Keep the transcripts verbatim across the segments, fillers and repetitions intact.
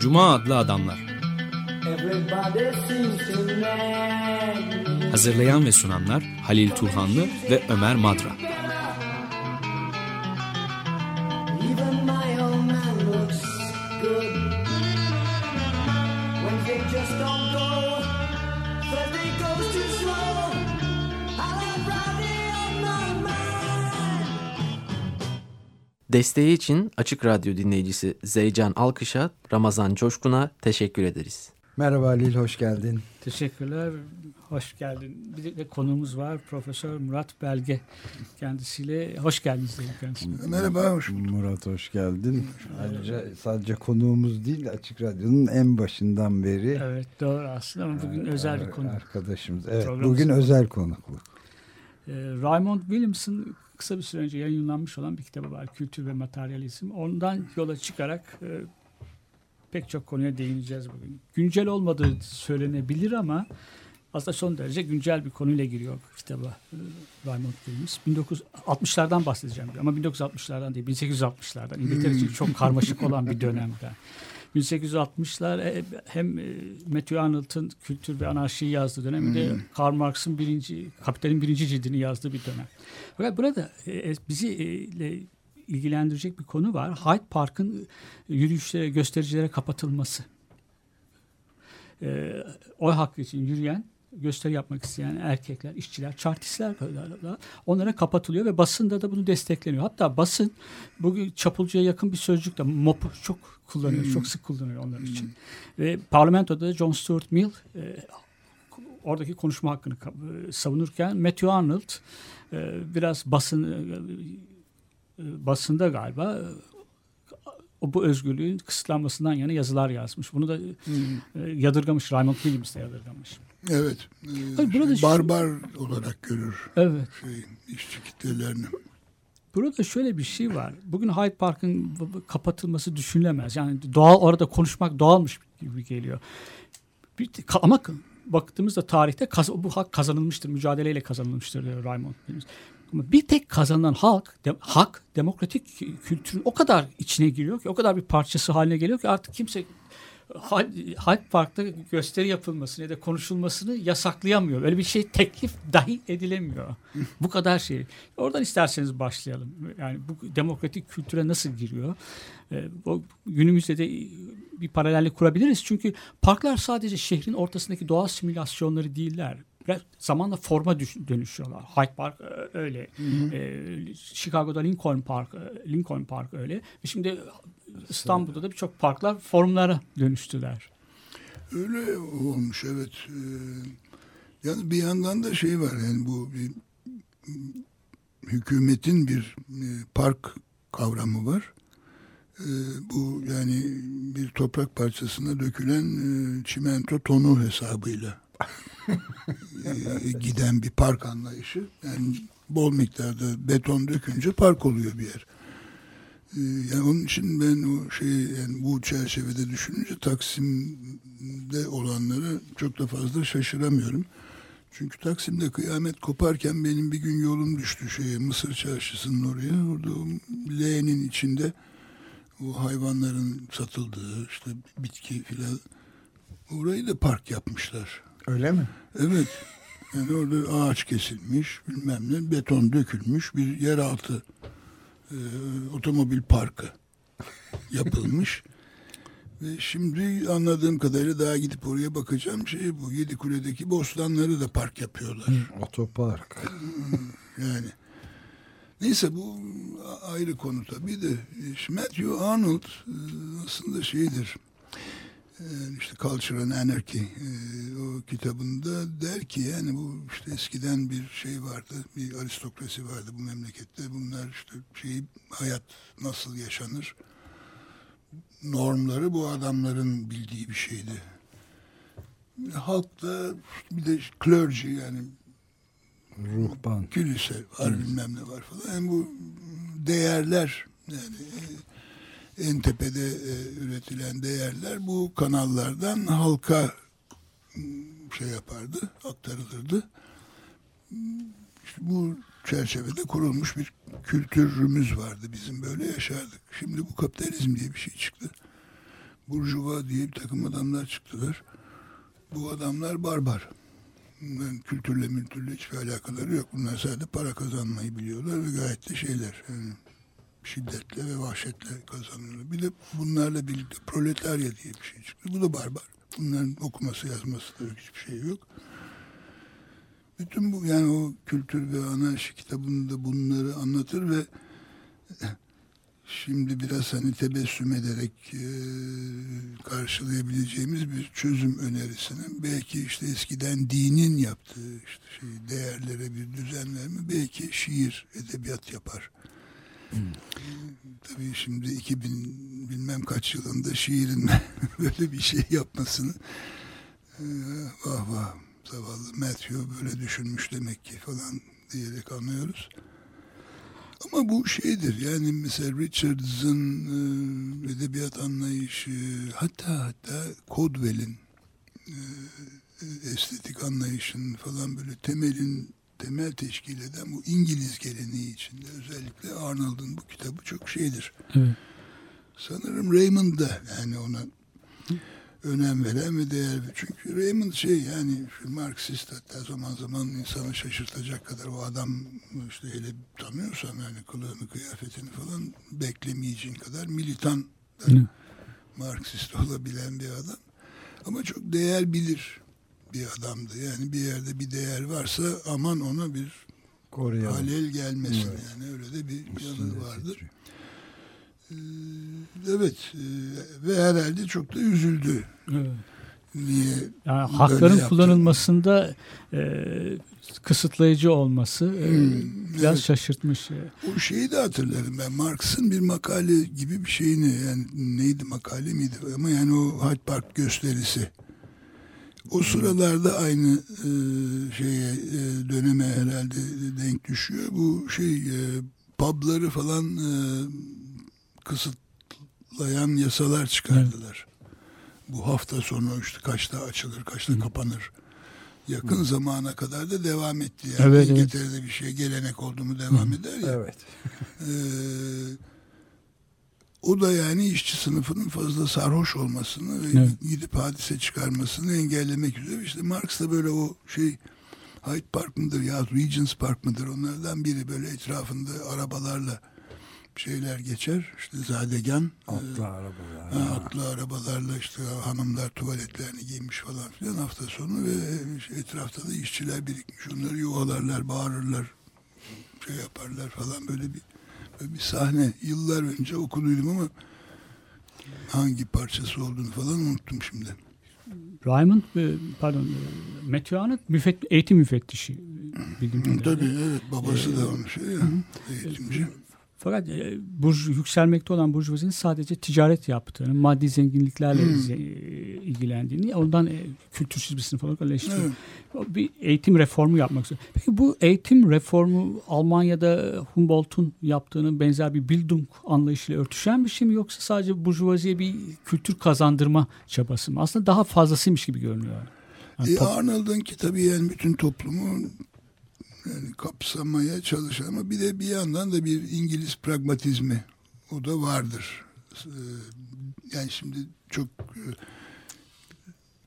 Cuma adlı adamlar. Hazırlayan ve sunanlar Halil Turhanlı ve Ömer Madra. Desteği için Açık Radyo dinleyicisi Zeycan Alkış'a, Ramazan Coşkun'a teşekkür ederiz. Merhaba Halil, hoş geldin. Teşekkürler, hoş geldin. Bir de konuğumuz var, Profesör Murat Belge. Kendisiyle hoş geldiniz. Merhaba, hoş bulduk. Murat, hoş geldin. Ayrıca sadece konuğumuz değil, Açık Radyo'nun en başından beri. Evet, doğru aslında ama bugün ar- özel bir konuk. Arkadaşımız, evet, bugün özel konukluk. Ee, Raymond Williams'ın kısa bir süre önce yayınlanmış olan bir kitabı var, Kültür ve Materyalizm. Ondan yola çıkarak e, pek çok konuya değineceğiz bugün. Güncel olmadığı söylenebilir ama aslında son derece güncel bir konuyla giriyor kitaba e, Raymond Williams. bin dokuz yüz altmışlardan bahsedeceğim ama bin dokuz yüz altmışlardan değil, bin sekiz yüz altmışlardan. İngiltere için çok karmaşık olan bir dönemden. bin sekiz yüz altmışlar hem Matthew Arnold'ın Kültür ve Anarşi'yi yazdığı dönem, de Karl Marx'ın birinci, Kapital'in birinci cildini yazdığı bir dönem. Fakat burada bizi ilgilendirecek bir konu var. Hyde Park'ın yürüyüşlere, göstericilere kapatılması. Oy hakkı için yürüyen, gösteri yapmak isteyen erkekler, işçiler, çartistler, onlara kapatılıyor ve basında da bunu destekleniyor. Hatta basın bugün çapulcuya yakın bir sözcük de mop'u çok kullanıyor, hmm. çok sık kullanıyor onlar için. Hmm. Ve parlamentoda da John Stuart Mill e, oradaki konuşma hakkını e, savunurken Matthew Arnold e, biraz basın e, e, basında galiba e, bu özgürlüğün kısıtlanmasından yana yazılar yazmış. Bunu da hmm. e, yadırgamış, Raymond Williams de yadırgamış. Evet, e, barbar şu, olarak görür evet. Şeyin, işçi kitlelerini. Burada şöyle bir şey var. Bugün Hyde Park'ın kapatılması düşünülemez. Yani doğal, orada konuşmak doğalmış gibi geliyor. Bir, ama baktığımızda tarihte kaz, bu hak kazanılmıştır, mücadeleyle kazanılmıştır diyor Raymond Williams. Ama bir tek kazanılan halk, de, hak, demokratik kültürün o kadar içine giriyor ki, o kadar bir parçası haline geliyor ki artık kimse Hyde Park'ta gösteri yapılmasını ya da konuşulmasını yasaklayamıyor. Öyle bir şey teklif dahi edilemiyor. Bu kadar şey. Oradan isterseniz başlayalım. Yani bu demokratik kültüre nasıl giriyor? Ee, o günümüzde de bir paralellik kurabiliriz. Çünkü parklar sadece şehrin ortasındaki doğal simülasyonları değiller. Zamanla forma dönüşüyorlar. Hyde Park öyle. Hı hı. E, Chicago'da Lincoln Park, Lincoln Park öyle. Şimdi İstanbul'da da birçok parklar formlara dönüştüler. Öyle olmuş, evet. Ee, yani bir yandan da şey var, yani bu bir, hükümetin bir e, park kavramı var. E, bu yani bir toprak parçasına dökülen e, çimento tonu hesabıyla e, giden bir park anlayışı. Yani bol miktarda beton dökünce park oluyor bir yer. Yani onun için ben o şey, yani bu çerçevede düşününce Taksim'de olanları çok da fazla şaşıramıyorum. Çünkü Taksim'de kıyamet koparken benim bir gün yolum düştü şeye, Mısır Çarşısı'nın oraya. Orada o leğenin içinde o hayvanların satıldığı, işte bitki filan, orayı da park yapmışlar. Öyle mi? Evet. Yani orada ağaç kesilmiş, bilmem ne, beton dökülmüş, bir yeraltı Ee, otomobil parkı yapılmış. Ve şimdi anladığım kadarıyla daha gidip oraya bakacağım, şey bu Yedikule'deki bostanları da park yapıyorlar. Hı, otopark. Yani neyse, bu ayrı konu tabii de. Matthew Arnold aslında şeydir, işte Culture and Anarchy o kitabında der ki, yani bu işte eskiden bir şey vardı, bir aristokrasi vardı bu memlekette, bunlar işte şeyi, hayat nasıl yaşanır normları bu adamların bildiği bir şeydi. Halkta bir de clergy, yani ruhban, kilise var, hmm. bilmem ne var falan, yani bu değerler, yani en tepede e, üretilen değerler bu kanallardan halka şey yapardı, aktarılırdı. İşte bu çerçevede kurulmuş bir kültürümüz vardı. Bizim böyle yaşardık. Şimdi bu kapitalizm diye bir şey çıktı. Burjuva diye bir takım adamlar çıktılar. Bu adamlar barbar. Bunların kültürle mültürle hiçbir alakaları yok. Bunlar sadece para kazanmayı biliyorlar ve gayet de şeyler. Yani şiddetle ve vahşetle kazanıyorlar. Bir de bunlarla birlikte proletarya diye bir şey çıktı. Bu da barbar. Bunların okuması yazması da yok. Hiçbir şey yok. Bütün bu yani o Kültür ve Anarşi kitabında bunları anlatır ve şimdi biraz hani tebessüm ederek e, karşılayabileceğimiz bir çözüm önerisinin belki işte eskiden dinin yaptığı işte şey, değerlere bir düzen verme, belki şiir, edebiyat yapar. Hmm. Tabii şimdi iki bin bilmem kaç yılında şiirin böyle bir şey yapmasını e, vah vah zavallı Matthew böyle düşünmüş demek ki falan diyerek anlıyoruz. Ama bu şeydir yani mesela Richards'ın e, edebiyat anlayışı, hatta hatta Codwell'in e, estetik anlayışının falan böyle temelin temel teşkil eden bu İngiliz geleneği içinde özellikle Arnold'un bu kitabı çok şeydir. Evet. Sanırım Raymond da yani ona önem veren ve değer. Çünkü Raymond şey yani Marksist, hatta zaman zaman insanı şaşırtacak kadar o adam işte hele tanıyorsam yani kılığını kıyafetini falan beklemeyeceğin kadar militan da, Marksist olabilen bir adam. Ama çok değer bilir bir adamdı. Yani bir yerde bir değer varsa aman ona bir koruyalım, halel gelmesin. Evet. Yani öyle de bir yanı vardır. Evet ve herhalde çok da üzüldü. Evet. Niye? Yani hakların kullanılmasında e, kısıtlayıcı olması e, hmm, biraz evet. şaşırtmış. O şeyi de hatırlarım ben. Marx'ın bir makale gibi bir şeyini yani neydi makale miydi ama yani o Hyde Park gösterisi. O sıralarda aynı e, şeye e, döneme herhalde denk düşüyor. Bu şey e, pubları falan e, kısıtlayan yasalar çıkardılar. Evet. Bu hafta sonu işte kaçta açılır, kaçta Hı. kapanır. Yakın Hı. zamana kadar da devam etti. Yani evet, İngiltere'de evet. bir şey gelenek oldu mu devam Hı. eder ya. Evet. ee, o da yani işçi sınıfının fazla sarhoş olmasını ve evet. gidip hadise çıkarmasını engellemek üzere. İşte Marx da böyle o şey Hyde Park mıdır ya Regent's Park mıdır onlardan biri böyle etrafında arabalarla şeyler geçer. İşte zadegan atlı e, arabalar. Ha, atlı arabalarla işte hanımlar tuvaletlerini giymiş falan filan hafta sonu ve işte etrafta da işçiler birikmiş. Onları yuvalarlar, bağırırlar, şey yaparlar falan böyle bir böyle bir sahne. Yıllar önce okuduydum ama hangi parçası olduğunu falan unuttum şimdi. Raymond pardon Matthew Arnold müfett, eğitim müfettişi bildiğim. Tabii evet babası ee, da onun şey ya, eğitimci. Fakat burj, yükselmekte olan burjuvazinin sadece ticaret yaptığını, maddi zenginliklerle hmm. ilgilendiğini, ondan kültürsüz bir sınıf olarak eleştiriyor. Hmm. Bir eğitim reformu yapmak istiyor. Peki bu eğitim reformu Almanya'da Humboldt'un yaptığının benzer bir Bildung anlayışıyla örtüşen bir şey mi? Yoksa sadece burjuvaziye bir kültür kazandırma çabası mı? Aslında daha fazlasıymış gibi görünüyor. Yani e, top- Arnold'un ki tabii yani bütün toplumu... Yani kapsamaya çalışan ama bir de bir yandan da bir İngiliz pragmatizmi o da vardır. Yani şimdi çok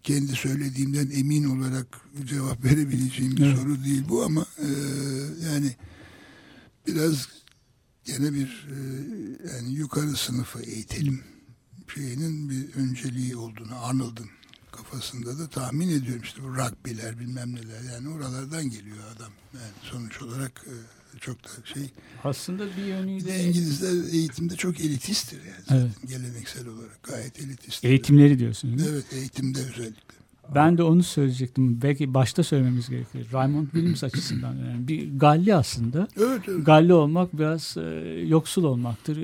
kendi söylediğimden emin olarak cevap verebileceğim bir evet. soru değil bu ama yani biraz gene bir yani yukarı sınıfı eğitelim şeyinin bir önceliği olduğunu Arnold'un kafasında da tahmin ediyorum işte bu rugby'ler bilmem neler yani oralardan geliyor adam yani sonuç olarak çok da şey aslında bir yönüyle İngilizler eğitimde çok elitisttir yani zaten evet. geleneksel olarak gayet elitisttir. Eğitimleri diyorsunuz. Evet eğitimde özellikle. Ben de onu söyleyecektim. Belki başta söylememiz gerekir. Raymond Williams açısından yani bir Galli aslında. Evet, evet. Galli olmak biraz e, yoksul olmaktır.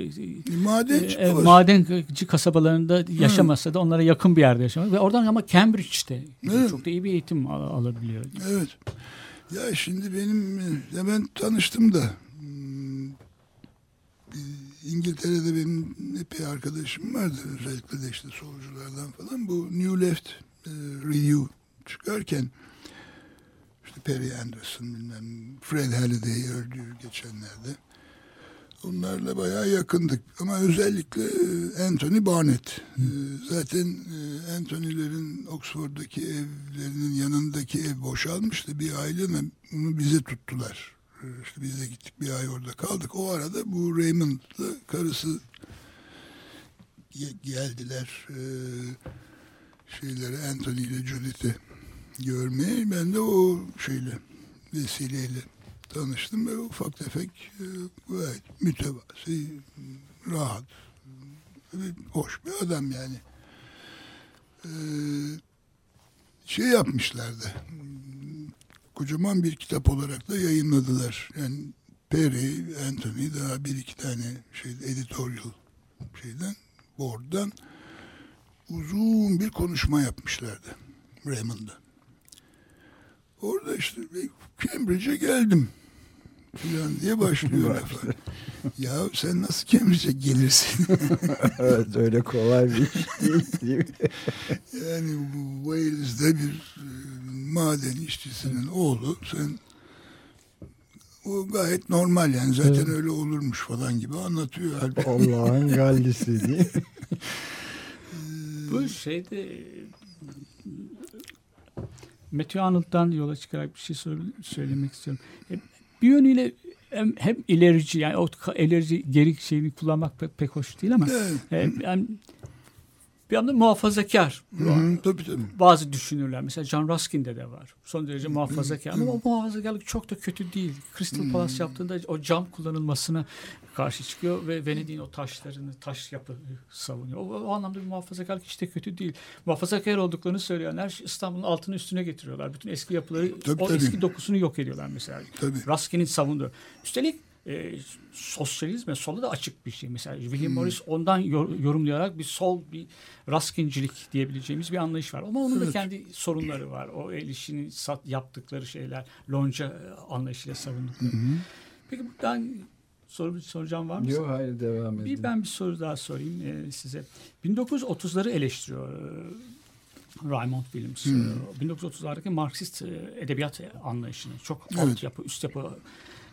Madenci, e, e, madenci kasabalarında yaşamasa Hı. da onlara yakın bir yerde yaşamak ve oradan ama Cambridge'te evet. çok da iyi bir eğitim al- alabiliyor. Evet. Ya şimdi benim ya ben tanıştım da İngiltere'de benim epey arkadaşım vardı özellikle de işte solculardan falan bu New Left Review çıkarken işte Perry Anderson bilmem Fred Halliday'i öldü geçenlerde onlarla bayağı yakındık. Ama özellikle Anthony Barnett. Zaten Anthony'lerin Oxford'daki evlerinin yanındaki ev boşalmıştı. Bir aileyle bunu bize tuttular. İşte biz de gittik, bir ay orada kaldık. O arada bu Raymond'la karısı geldiler şeylere, Anthony ile Judith'i görmeye. Ben de o şeyle, vesileyle tanıştım ve ufak tefek gayet mütevazı, rahat, hoş bir adam yani. Şey yapmışlardı, kocaman bir kitap olarak da yayınladılar. Yani Perry, Anthony, daha bir iki tane şey, editorial şeyden, board'dan uzun bir konuşma yapmışlardı Raymond'da. Orada işte Cambridge'e geldim falan diye başlıyor. Ya sen nasıl Cambridge'e gelirsin? Evet, öyle kolay bir iş değil, değil mi? Yani bu Wales'de bir maden işçisinin oğlu, sen o gayet normal yani zaten, evet, öyle olurmuş falan gibi anlatıyor. Allah'ın gallisi diye. Bu şeyde Matthew Arnold'dan yola çıkarak bir şey söylemek istiyorum. Bir yönüyle hem, hem ilerici, yani o ilerici geri şeyini kullanmak pek, pek hoş değil ama hem, hem bir yandan muhafazakar. Hı-hı, tabii, tabii. Bazı düşünürler. Mesela John Ruskin'de de var. Son derece muhafazakar. Hı-hı. Ama o muhafazakarlık çok da kötü değil. Crystal Palace yaptığında o cam kullanılmasına karşı çıkıyor ve Venedik'in o taşlarını, taş yapı savunuyor. O, o anlamda bir muhafazakarlık hiç de kötü değil. Muhafazakar olduklarını söyleyenler İstanbul'un altını üstüne getiriyorlar. Bütün eski yapıları, tabii, o tabii. eski dokusunu yok ediyorlar mesela. Tabii. Ruskin'in savunduğu. Üstelik E, sosyalizme sola da açık bir şey. Mesela William hmm. Morris ondan yor, yorumlayarak bir sol, bir Raskincilik diyebileceğimiz bir anlayış var. Ama onun evet. da kendi sorunları var. O el işini sat, yaptıkları şeyler, lonca anlayışıyla savundukları. Hmm. Peki buradan soru, soracağım var mı? Yok, hayır, devam edin. Bir, ben bir soru daha sorayım e, size. bin dokuz yüz otuzları eleştiriyor Raymond Williams. Hmm. bin dokuz yüz otuzlardaki Marksist edebiyat anlayışını, çok alt evet. yapı, üst yapı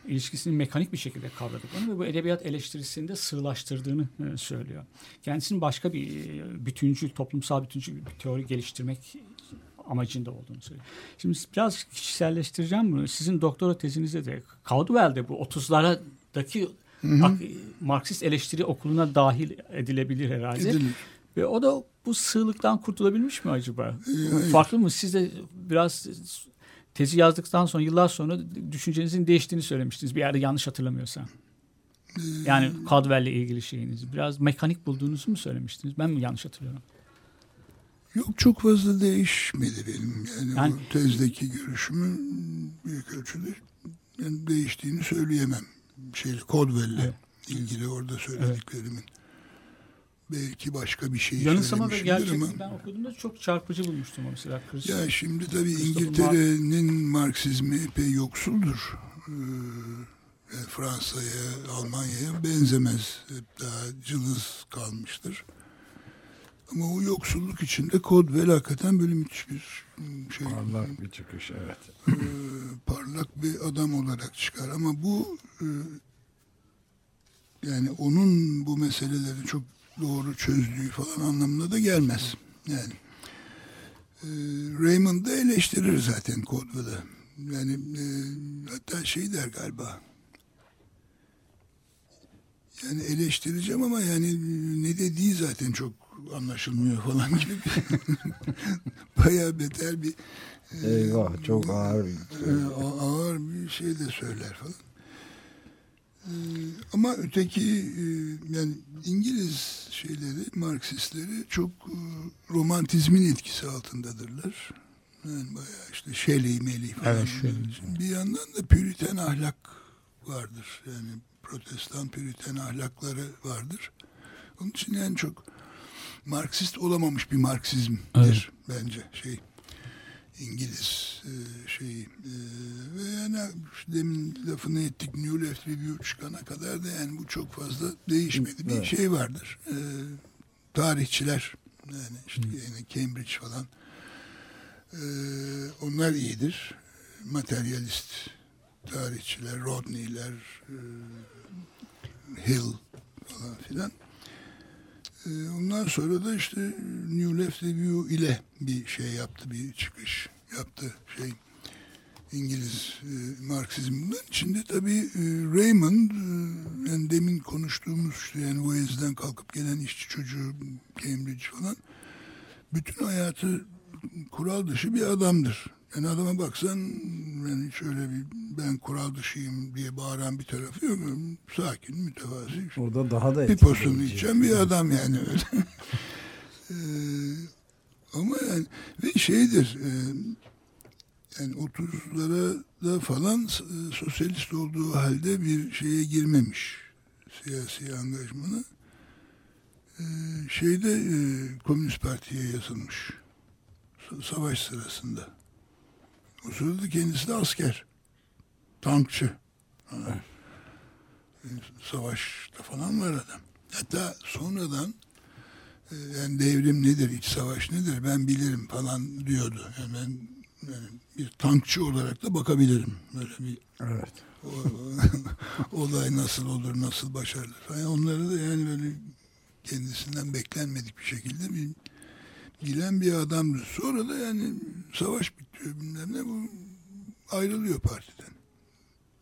ilişkisini mekanik bir şekilde kavradık onu ve bu edebiyat eleştirisini de sığlaştırdığını söylüyor. Kendisinin başka bir bütüncül, toplumsal bütüncül bir teori geliştirmek amacında olduğunu söylüyor. Şimdi biraz kişiselleştireceğim bunu. Sizin doktora tezinizde de Caldwell'de bu otuzlardaki hı hı. Marksist eleştiri okuluna dahil edilebilir herhalde. Edilir. Ve o da bu sığlıktan kurtulabilmiş mi acaba? Hayır. Farklı mı? Siz de biraz... Tezi yazdıktan sonra, yıllar sonra düşüncenizin değiştiğini söylemiştiniz. Bir yerde yanlış hatırlamıyorsam. Yani Caldwell'le ilgili şeyinizi biraz mekanik bulduğunuzu mu söylemiştiniz? Ben mi yanlış hatırlıyorum? Yok, çok fazla değişmedi benim. Yani, yani o tezdeki görüşümün büyük ölçüde yani değiştiğini söyleyemem. Şey, Caldwell'le evet. ilgili orada söylediklerimin. Evet. Belki başka bir şey söylemişimdir ama. Yanılsama ve gerçekliği ben okuduğumda çok çarpıcı bulmuştum o mesela. Christ- ya şimdi tabii İngiltere'nin Marksizmi epey yoksuldur. Ee, yani Fransa'ya, Almanya'ya benzemez. Hep daha cılız kalmıştır. Ama o yoksulluk içinde Caldwell hakikaten böyle müthiş bir şey. Parlak bir çıkış, evet. E, parlak bir adam olarak çıkar ama bu e, yani onun bu meseleleri çok doğru çözdüğü falan anlamına da gelmez. Yani e, Raymond da eleştirir zaten Caldwell'ı. Yani e, hatta şey der galiba. Yani eleştireceğim ama yani ne dediği zaten çok anlaşılmıyor falan gibi. Bayağı beter bir e, eyvah, çok ağır e, ağır bir şey de söyler falan. Ee, ama öteki e, yani İngiliz şeyleri, Marksistleri çok e, romantizmin etkisi altındadırlar. Yani bayağı işte Shelley, Melih falan. Evet, Shelley. Bir yandan da Püriten ahlak vardır. Yani Protestan Püriten ahlakları vardır. Onun için yani çok Marksist olamamış bir Marksizmdir evet. bence şey. İngiliz e, şeyi e, ve yani demin lafını ettik, New Left Review çıkana kadar da yani bu çok fazla değişmedi. Bir evet. şey vardır. E, tarihçiler yani işte hmm. yani Cambridge falan e, onlar iyidir. Materyalist tarihçiler, Rodney'ler e, Hill falan filan. Ondan sonra da işte New Left Review ile bir şey yaptı, bir çıkış yaptı şey İngiliz e, Marksizm'den. Şimdi tabii e, Raymond, e, yani demin konuştuğumuz işte yani Wales'den kalkıp gelen işçi çocuğu, Cambridge falan, bütün hayatı kural dışı bir adamdır. Yani adama baksan, yani şöyle bir ben kural dışıyım diye bağıran bir tarafı yok. Sakin, mütevazi. Orada daha da piposunu içen bir adam yani öyle. e, ama yani ve şeydir. E, yani otuzlara da falan e, sosyalist olduğu halde bir şeye girmemiş. Siyasi angajmana. E, şeyde e, Komünist Parti'ye yazılmış. Savaş sırasında. O sırada kendisi de asker. Tankçı. Ha. Savaşta falan var adam. Hatta sonradan yani devrim nedir, iç savaş nedir ben bilirim falan diyordu. Yani ben yani bir tankçı olarak da bakabilirim. Böyle bir evet. O, o, olay nasıl olur, nasıl başarılır. Yani onları da yani böyle kendisinden beklenmedik bir şekilde bir bilen bir adamdı. Sonra da yani savaş bitiyor bilmem ne, bu ayrılıyor partiden.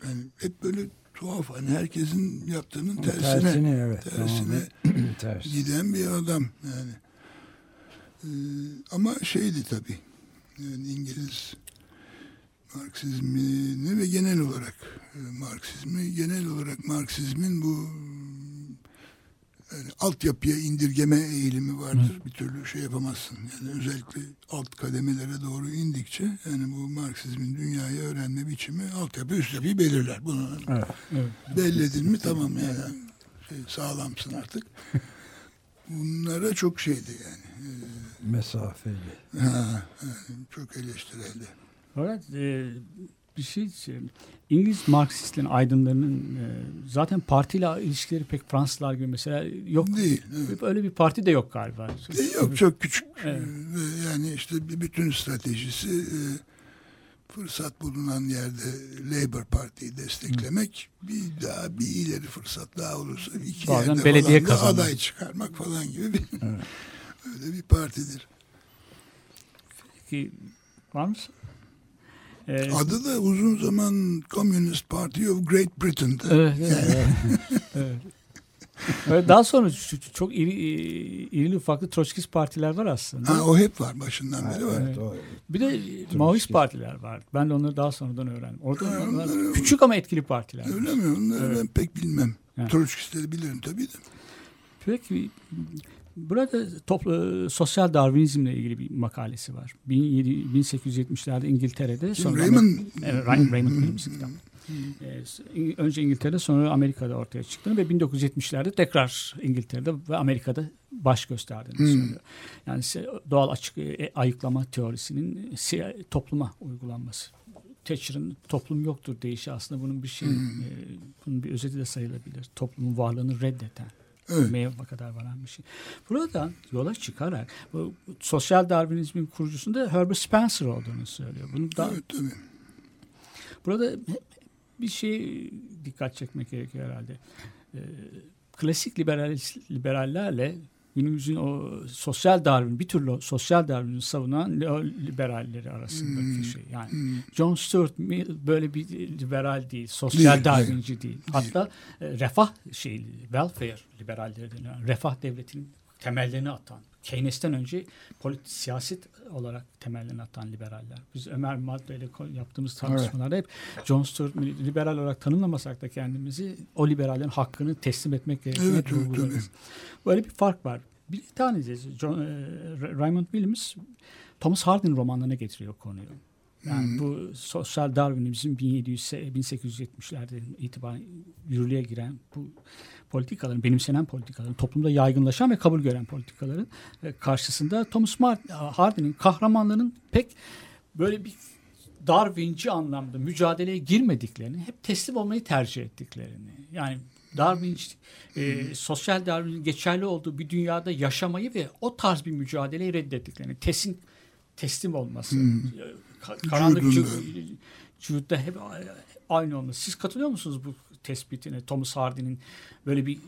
Yani hep böyle tuhaf, hani herkesin yaptığının tersine tersine, evet, tersine tamam. giden bir adam yani. Ee, ama şeydi tabii. Yani İngiliz Marksizmini ve genel olarak e, Marksizmi, genel olarak Marksizmin bu yani altyapıya indirgeme eğilimi vardır. Hı. Bir türlü şey yapamazsın. Yani özellikle alt kademelere doğru indikçe yani bu Marksizmin dünyayı öğrenme biçimi altyapı üst yapıyı belirler. Bunu evet, evet. belledin mi tamam yani şey, sağlamsın artık. Bunlara çok şeydi yani. Ee, Mesafeli. Ha, yani çok eleştirildi. Evet. E, bir şey, İngiliz Marksistlerin, aydınlarının zaten partiyle ilişkileri pek Fransızlar gibi mesela yok. Değil. Evet. Öyle bir parti de yok galiba. Değil, yok, çok küçük. Evet. Yani işte bir bütün stratejisi fırsat bulunan yerde Labour Parti'yi desteklemek, Hı. bir daha bir ileri fırsat daha olursa iki bazen yerde belediye falan kazanır. Aday çıkarmak falan gibi bir, evet. öyle bir partidir. Peki var mısın? Evet. Adı da uzun zaman Communist Party of Great Britain'dı. Evet, evet, evet. evet. Daha sonra çok iri, irili ufaklı Troçkist partiler var aslında. Ha, o hep var başından beri var. Evet. Evet. Bir de Maoist partiler var. Ben de onları daha sonradan öğrendim. Orada ha, onlar, küçük ama etkili partiler. Öyle mi? Onları evet. ben pek bilmem. Evet. Troçkistleri bilirim tabii de. Peki... Burada toplu, sosyal darwinizmle ilgili bir makalesi var. bin sekiz yüz yetmişlerde İngiltere'de, sonra Raymond, evet, Raymond Williams kitabı. Önce İngiltere'de, sonra Amerika'da ortaya çıktığını ve bin dokuz yüz yetmişlerde tekrar İngiltere'de ve Amerika'da baş gösterdiğini hmm. söylüyor. Yani doğal açık ayıklama teorisinin topluma uygulanması. Thatcher'ın toplum yoktur deyişi aslında bunun bir şey, hmm. bunun bir özeti de sayılabilir. Toplumun varlığını reddeden. Evet. Meyve kadar varan bir şey. Buradan yola çıkarak bu sosyal darwinizmin kurucusunda Herbert Spencer olduğunu söylüyor. Bunu da evet, tabii. Burada bir şey dikkat çekmek gerekiyor herhalde. Ee, klasik liberal liberallerle günümüzün o sosyal darwin, bir türlü sosyal darwin'i savunan liberalleri arasındaki hmm. şey. Yani hmm. John Stuart Mill böyle bir liberal değil, sosyal değil, darwinci değil. değil. Hatta değil. refah şey, welfare liberalleri denilen, refah devletinin temellerini atan, Keynes'ten önce politik siyaset olarak temellerini atan liberaller. Biz Ömer Madra ile yaptığımız tartışmalarda evet. hep John Stuart Mill'i liberal olarak tanımlamasak da kendimizi o liberallerin hakkını teslim etmek gerektiğini evet, vurgularız. Evet. Böyle bir fark var. Bir tanesi John, Raymond Williams Thomas Hardy'nin romanlarına getiriyor konuyu. Yani hmm. bu sosyal darwinizm bin yedi yüz bin sekiz yüz yetmişlerden itibaren yürürlüğe giren bu politikaların, benimsenen politikaların, toplumda yaygınlaşan ve kabul gören politikaların karşısında Thomas Hardy'nin kahramanlarının pek böyle bir Darwinci anlamda mücadeleye girmediklerini, hep teslim olmayı tercih ettiklerini, yani Darwin, e, sosyal Darwin'in geçerli olduğu bir dünyada yaşamayı ve o tarz bir mücadeleyi reddettiklerini, tesin teslim olması, hmm. karanlık vücudunda hep aynı olması. Siz katılıyor musunuz bu tespitine, Thomas Hardy'nin böyle bir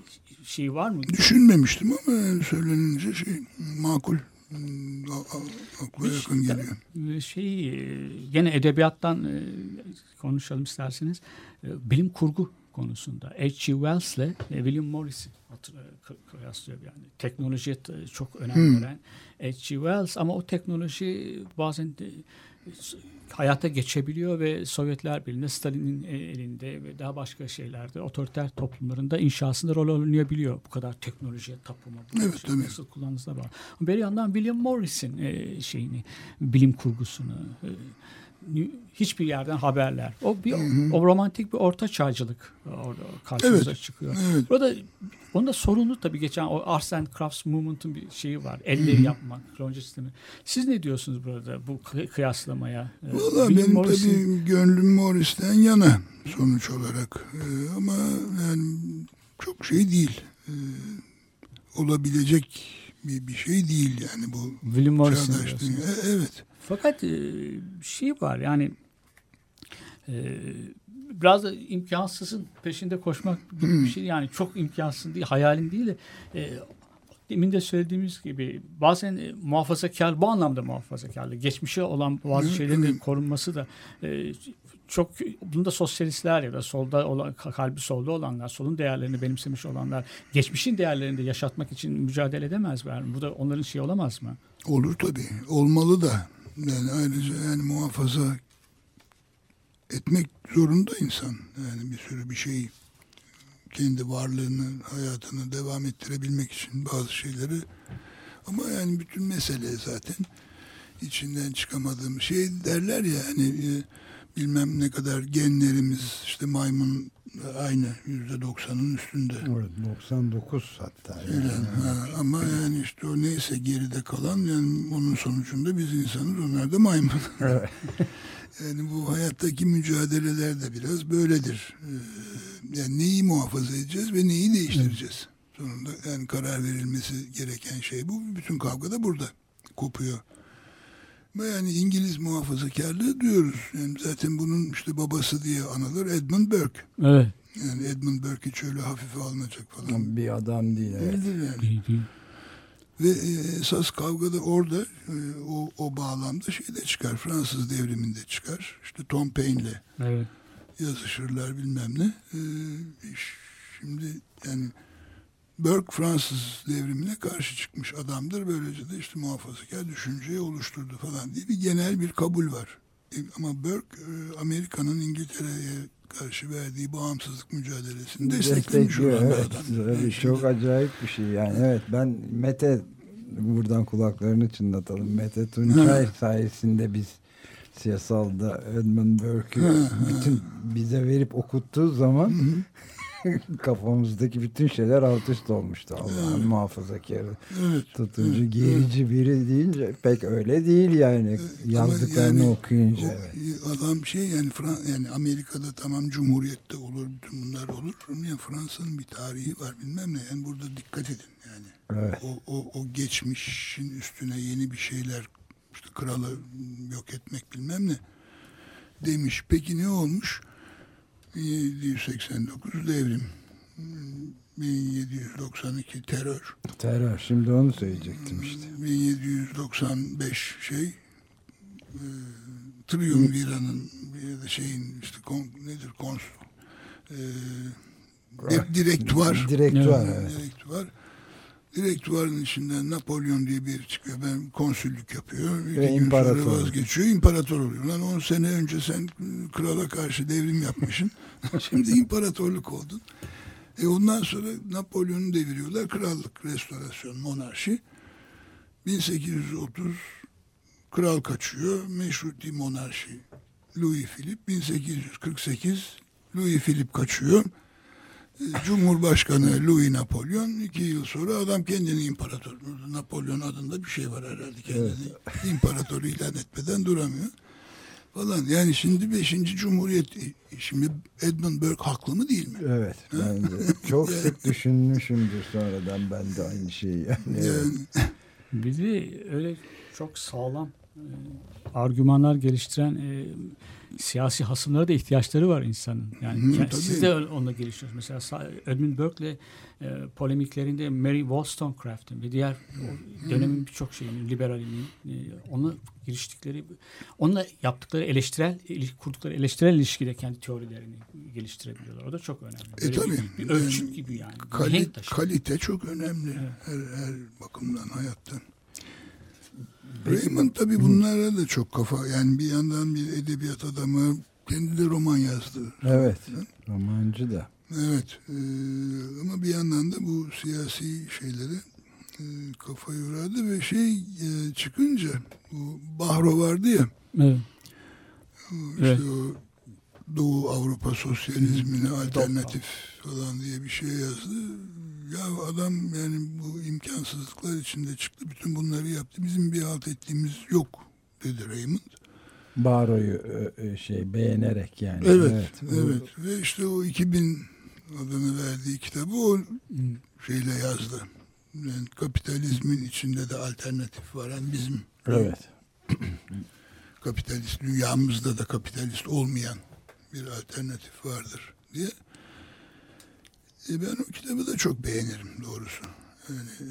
şeyi var mı? Düşünmemiştim ama söylenince şey makul. Akla yakın geliyor. Şey, gene edebiyattan konuşalım isterseniz. Bilim kurgu konusunda H G. Wells'le William Morris'i kıyaslıyor. Yani teknolojiye çok önem hmm. veren H G. Wells, ama o teknoloji bazen de hayata geçebiliyor ve Sovyetler Birliği'nde, Stalin'in elinde ve daha başka şeylerde, otoriter toplumlarında inşasında rol oynayabiliyor. Bu kadar teknolojiye tapınma, evet, şey, nasıl kullanılmasına bağlı. Bir yandan William Morris'in e, şeyini, bilim kurgusunu, e, hiçbir yerden haberler. O bir, hı-hı, o romantik bir ortaçağcılık orada karşımıza, evet, çıkıyor. Evet. Burada onun da sorunu tabii geçen o Arts and Crafts Movement'ın bir şeyi var. Elleri, hı-hı, yapmak, klonca sistemi. Siz ne diyorsunuz burada bu kıyaslamaya? Valla benim Morris'in... tabii gönlüm Morris'ten yana sonuç olarak. Ee, ama yani çok şey değil. Ee, olabilecek bir, bir şey değil yani bu. William Morris'in diyorsunuz. E, evet. Fakat şey var yani, biraz da imkansızın peşinde koşmak gibi bir şey. Yani çok imkansız değil, hayalin değil de demin de söylediğimiz gibi bazen muhafazakar, bu anlamda muhafazakarlı, geçmişe olan bazı şeylerin korunması da çok, bunu da sosyalistler ya da solda olan, kalbi solda olanlar, solun değerlerini benimsemiş olanlar geçmişin değerlerini de yaşatmak için mücadele edemezler. Bu da onların şeyi olamaz mı? Olur tabii. Olmalı da. Yani ayrıca yani muhafaza etmek zorunda insan. Yani bir sürü bir şey, kendi varlığını, hayatını devam ettirebilmek için bazı şeyleri. Ama yani bütün mesele zaten içinden çıkamadığım şey derler ya, hani bilmem ne kadar genlerimiz işte maymun aynı yüzde doksanın üstünde. Evet, doksan dokuz hatta. Yani. Yani, ha, ama yani işte o neyse geride kalan, yani onun sonucunda biz insanız, onlar da maymun. Evet. Yani bu hayattaki mücadeleler de biraz böyledir. Yani neyi muhafaza edeceğiz ve neyi değiştireceğiz? Sonunda yani karar verilmesi gereken şey bu. Bütün kavga da burada kopuyor. Yani İngiliz muhafazakarlığı diyoruz. Yani zaten bunun işte babası diye anılır Edmund Burke. Evet. Yani Edmund Burke hiç öyle hafife alınacak falan bir adam değil. Evet. Yani. Ve esas kavga da orada, o, o bağlamda şeyde çıkar. Fransız devriminde çıkar. İşte Tom Paine'le, evet, yazışırlar bilmem ne. Şimdi yani Burke Fransız devrimine karşı çıkmış adamdır. Böylece de işte muhafazakar düşünceyi oluşturdu falan diye bir genel bir kabul var. Ama Burke Amerika'nın İngiltere'ye karşı verdiği bağımsızlık mücadelesini desteklemiş olan, evet, bir adam. Evet, çok acayip bir şey yani. Evet, ben Mete, buradan kulaklarını çınlatalım. Mete Tunçay sayesinde biz siyasalda Edmund Burke'ü bütün bize verip okuttuğu zaman kafamızdaki bütün şeyler alt üst olmuştu. Allah'ın, evet, muhafazakarı, evet, tutucu, evet, gerici, evet, biri deyince pek öyle değil yani, evet, yazdıklarını yani, okuyunca. O, evet. Adam şey yani, Frans, yani Amerika'da tamam cumhuriyette olur, bütün bunlar olur. Yani Fransa'nın bir tarihi var bilmem ne. Yani burada dikkat edin yani. Evet. O, o, o geçmişin üstüne yeni bir şeyler, işte kralı yok etmek bilmem ne demiş. Peki ne olmuş? bin yedi yüz seksen dokuz devrim, bin yedi yüz doksan iki terör. Terör, şimdi onu söyleyecektim işte. bin yedi yüz doksan beş şey, e, Triumvira'nın ya da şeyin işte kon, nedir konsul, e, direktuvar. Direktuvar, evet. Direktuvar. Direktuvarın içinden Napolyon diye biri çıkıyor. Ben konsüllük yapıyor. Bir ve imparator. Vazgeçiyor. İmparator oluyor. Lan on sene önce sen krala karşı devrim yapmışsın. Şimdi imparatorluk oldun. E ondan sonra Napolyon'u deviriyorlar. Krallık, restorasyon, monarşi. bin sekiz yüz otuz kral kaçıyor. Meşruti monarşi. Louis Philippe. bin sekiz yüz kırk sekiz Louis Philippe kaçıyor. Cumhurbaşkanı Louis Napolyon, iki yıl sonra adam kendini imparator. Napolyon adında bir şey var herhalde, kendini, evet, imparatoru ilan etmeden duramıyor falan. Yani şimdi beşinci Cumhuriyet, şimdi Edmund Burke haklı mı değil mi? Evet, bence. Çok sık düşünmüşümdür sonradan ben de aynı şeyi. Yani, yani. Bir de öyle çok sağlam argümanlar geliştiren e, siyasi hasımlara da ihtiyaçları var insanın. Yani Hı, kend- siz de onunla geliştiriyorsunuz. Mesela Edmund Burke'le e, polemiklerinde Mary Wollstonecraft'ın ve diğer o dönemin birçok şeyinin, liberalizmin e, onunla giriştikleri, onunla yaptıkları eleştirel, kurdukları eleştirel ilişkide kendi teorilerini geliştirebiliyorlar. O da çok önemli. E, tabii. Bir, bir ölçüt gibi yani. Kalite, kalite çok önemli. Evet. Her, her bakımdan, hayattan. Raymond tabii bunlara da çok kafa. Yani bir yandan bir edebiyat adamı, kendi de roman yazdı. Evet. Hı? Romancı da. Evet. Ee, ama bir yandan da bu siyasi şeyleri e, kafa yoradı ve şey e, çıkınca bu Bahro vardı ya. Evet. İşte evet. O Doğu Avrupa sosyalizmine Hı. alternatif Hı. falan diye bir şey yazdı. Ya adam yani bu imkansızlıklar içinde çıktı. Bütün bunları yaptı. Bizim bir halt ettiğimiz yok dedi Raymond. Bahro'yu şey beğenerek yani. Evet. Evet. evet. Ve işte o iki bin adını verdiği kitabı o şeyle yazdı. Yani kapitalizmin içinde de alternatif var. Yani bizim evet. kapitalist dünyamızda da kapitalist olmayan bir alternatif vardır diye. Ben o kitabı da çok beğenirim doğrusu. Yani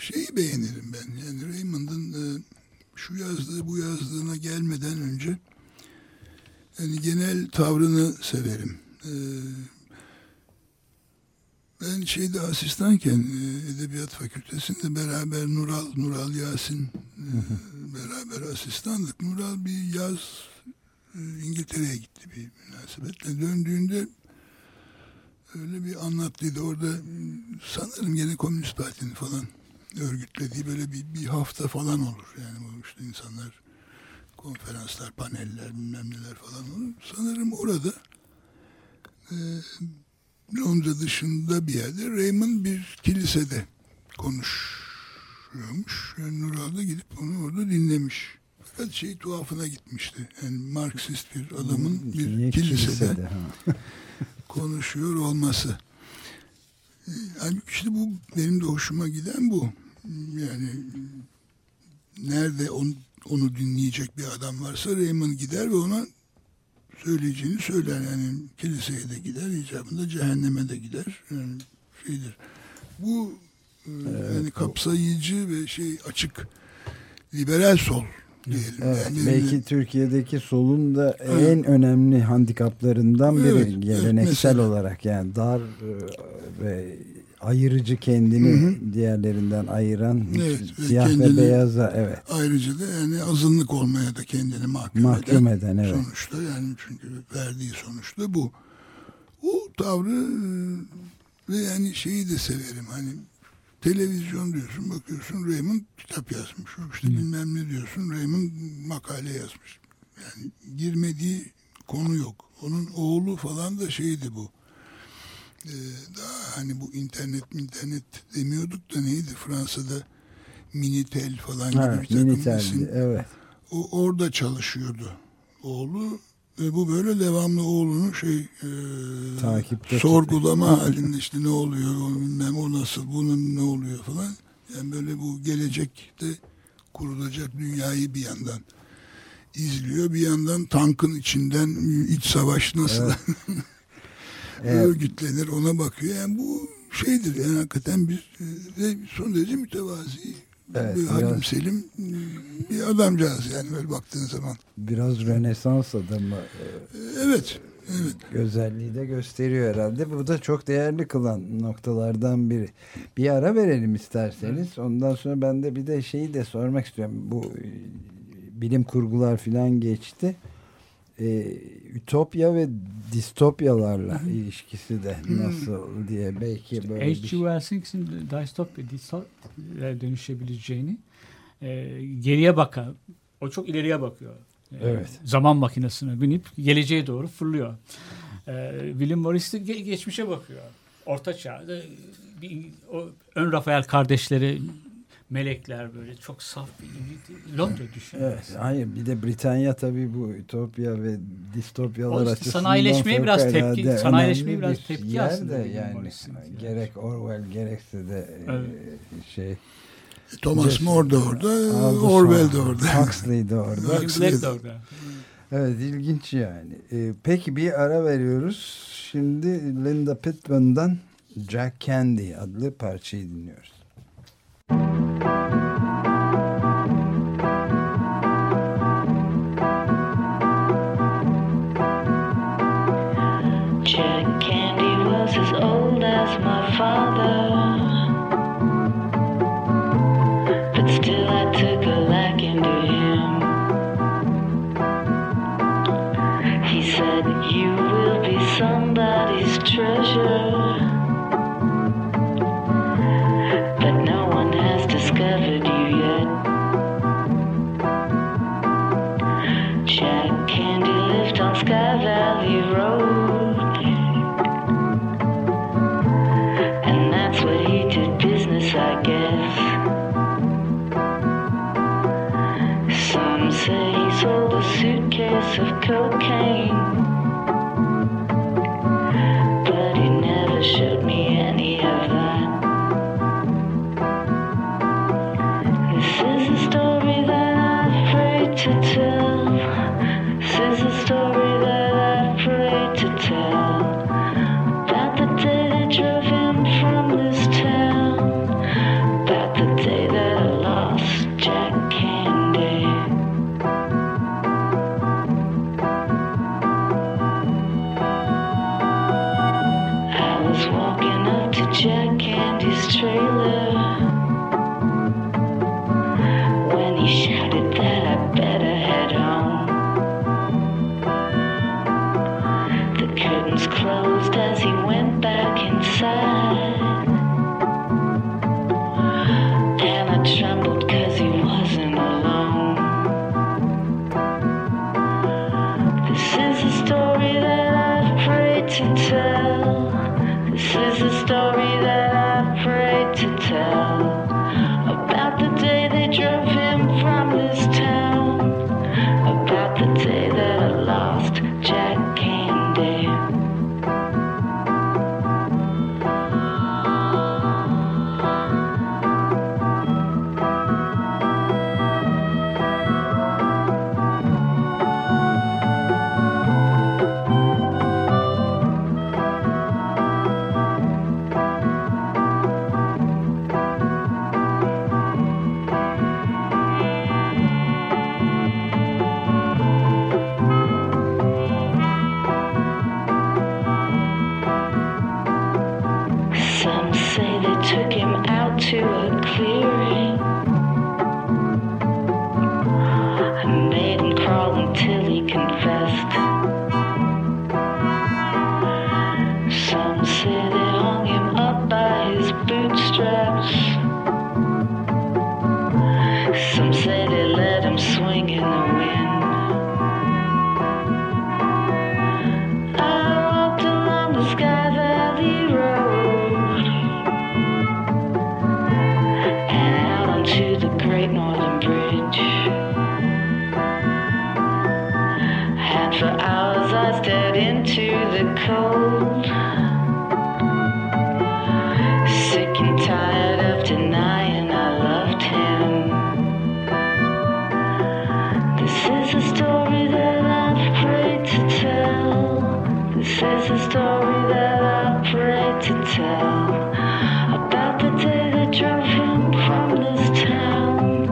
şeyi beğenirim ben. Yani Raymond'ın şu yazdığı bu yazdığına gelmeden önce yani genel tavrını severim. Ben şeyde asistanken Edebiyat Fakültesi'nde beraber Nural, Nural Yasin beraber asistandık. Nural bir yaz İngiltere'ye gitti bir münasebetle. Döndüğünde öyle bir anlattıydı. Orada sanırım yine Komünist Parti'nin falan örgütlediği böyle bir, bir hafta falan olur. Yani bu işte insanlar konferanslar, paneller, bilmem neler falan olur. Sanırım orada e, Londra dışında bir yerde Raymond bir kilisede konuşuyormuş. Yani Nural da gidip onu orada dinlemiş. Fakat şey tuhafına gitmişti. Yani Marksist bir adamın bir kilisede, kilisede konuşuyor olması. Yani işte bu benim de hoşuma giden bu. Yani nerede on, onu dinleyecek bir adam varsa Raymond gider ve ona söyleyeceğini söyler. Yani kiliseye de gider, icabında cehenneme de gider. Yani şeydir. Bu evet, yani kapsayıcı ve şey açık liberal sol. Evet, yani, belki Türkiye'deki solun da evet. en önemli handikaplarından biri evet, geleneksel evet, olarak yani dar ve ayırıcı kendini Hı-hı. diğerlerinden ayıran evet, siyah ve beyaza evet. Ayrıca da yani azınlık olmaya da kendini mahkum, mahkum eden, eden evet. sonuçta yani çünkü verdiği sonuçta bu. O tavrı ve yani şeyi de severim hani. Televizyon diyorsun, bakıyorsun Raymond kitap yazmış. İşte bilmem ne diyorsun, Raymond makale yazmış. Yani girmediği konu yok. Onun oğlu falan da şeydi bu. Ee, daha hani bu internet internet demiyorduk da neydi Fransa'da Minitel falan gibi evet, bir takım isim. Evet. O orada çalışıyordu oğlu. Ve bu böyle devamlı oğlunu şey e, sorgulama halinde işte ne oluyor, o, bilmem, o nasıl, bunun ne oluyor falan. Yani böyle bu gelecekte kurulacak dünyayı bir yandan izliyor. Bir yandan tankın içinden iç savaş nasıl evet. evet. örgütlenir ona bakıyor. Yani bu şeydir yani hakikaten bir son derece mütevazi. Evet, bir Halim biraz, Selim bir adamcağız yani böyle baktığın zaman. Biraz Rönesans adamı. Evet, evet. Özelliği de gösteriyor herhalde. Bu da çok değerli kılan noktalardan biri. Bir ara verelim isterseniz. Ondan sonra ben de bir de şeyi de sormak istiyorum. Bu bilim kurgular filan geçti. Ee, ütopya ve distopyalarla Hı-hı. ilişkisi de nasıl diye belki işte böyle H G bir şey. Wells'in distopya, distopya dönüşebileceğini e, geriye bakan, o çok ileriye bakıyor. E, evet. Zaman makinesine binip geleceğe doğru fırlıyor. E, William Morris de ge- geçmişe bakıyor. Orta çağda bir, o Ön Rafael kardeşleri melekler böyle çok saf bir Londra düşünüyor. Evet, hayır bir de Britanya tabii bu ütopya ve distopyalar o, açısından sanayileşmeye biraz tepki, sanayileşmeye biraz tepki aslında yani gerek Orwell gerekse de evet. şey Thomas More da orada, Orwell de orada. Huxley de orada. Huxley de orada. Evet, ilginç yani. Ee, peki bir ara veriyoruz. Şimdi Linda Pitman'dan Jack Candy adlı parçayı dinliyoruz. Jack Candy was as old as my father, but still I took a liking to him. He said, "You will be somebody's treasure," but no one has discovered you yet. Jack Candy lived on Sky Valley Road. I guess some say he sold a suitcase of cocaine, but he never showed me any of that. This is a story that I pray to tell. This is a story that I pray to tell, about the day they drove him from this town, about the day that I lost Jack Candy. I was walking up to Jack Candy's trailer when he shouted that I better head home. The curtains closed as he went back inside, and I trembled 'cause he wasn't alone. This is a story that I've prayed to tell. This is a story that I've prayed to tell, about the day they drove him from this town, about the day that I lost Jack Candy. To a clearing and made him crawl until he confessed. Some say they hung him up by his bootstraps, some say they let him swing in the wind. I walked along the Sky Valley Road to the Great Northern Bridge, and for hours I stared into the cold, sick and tired of denying I loved him. This is a story that I've prayed to tell. This is a story that I've prayed to tell, about the day they drove him from this town,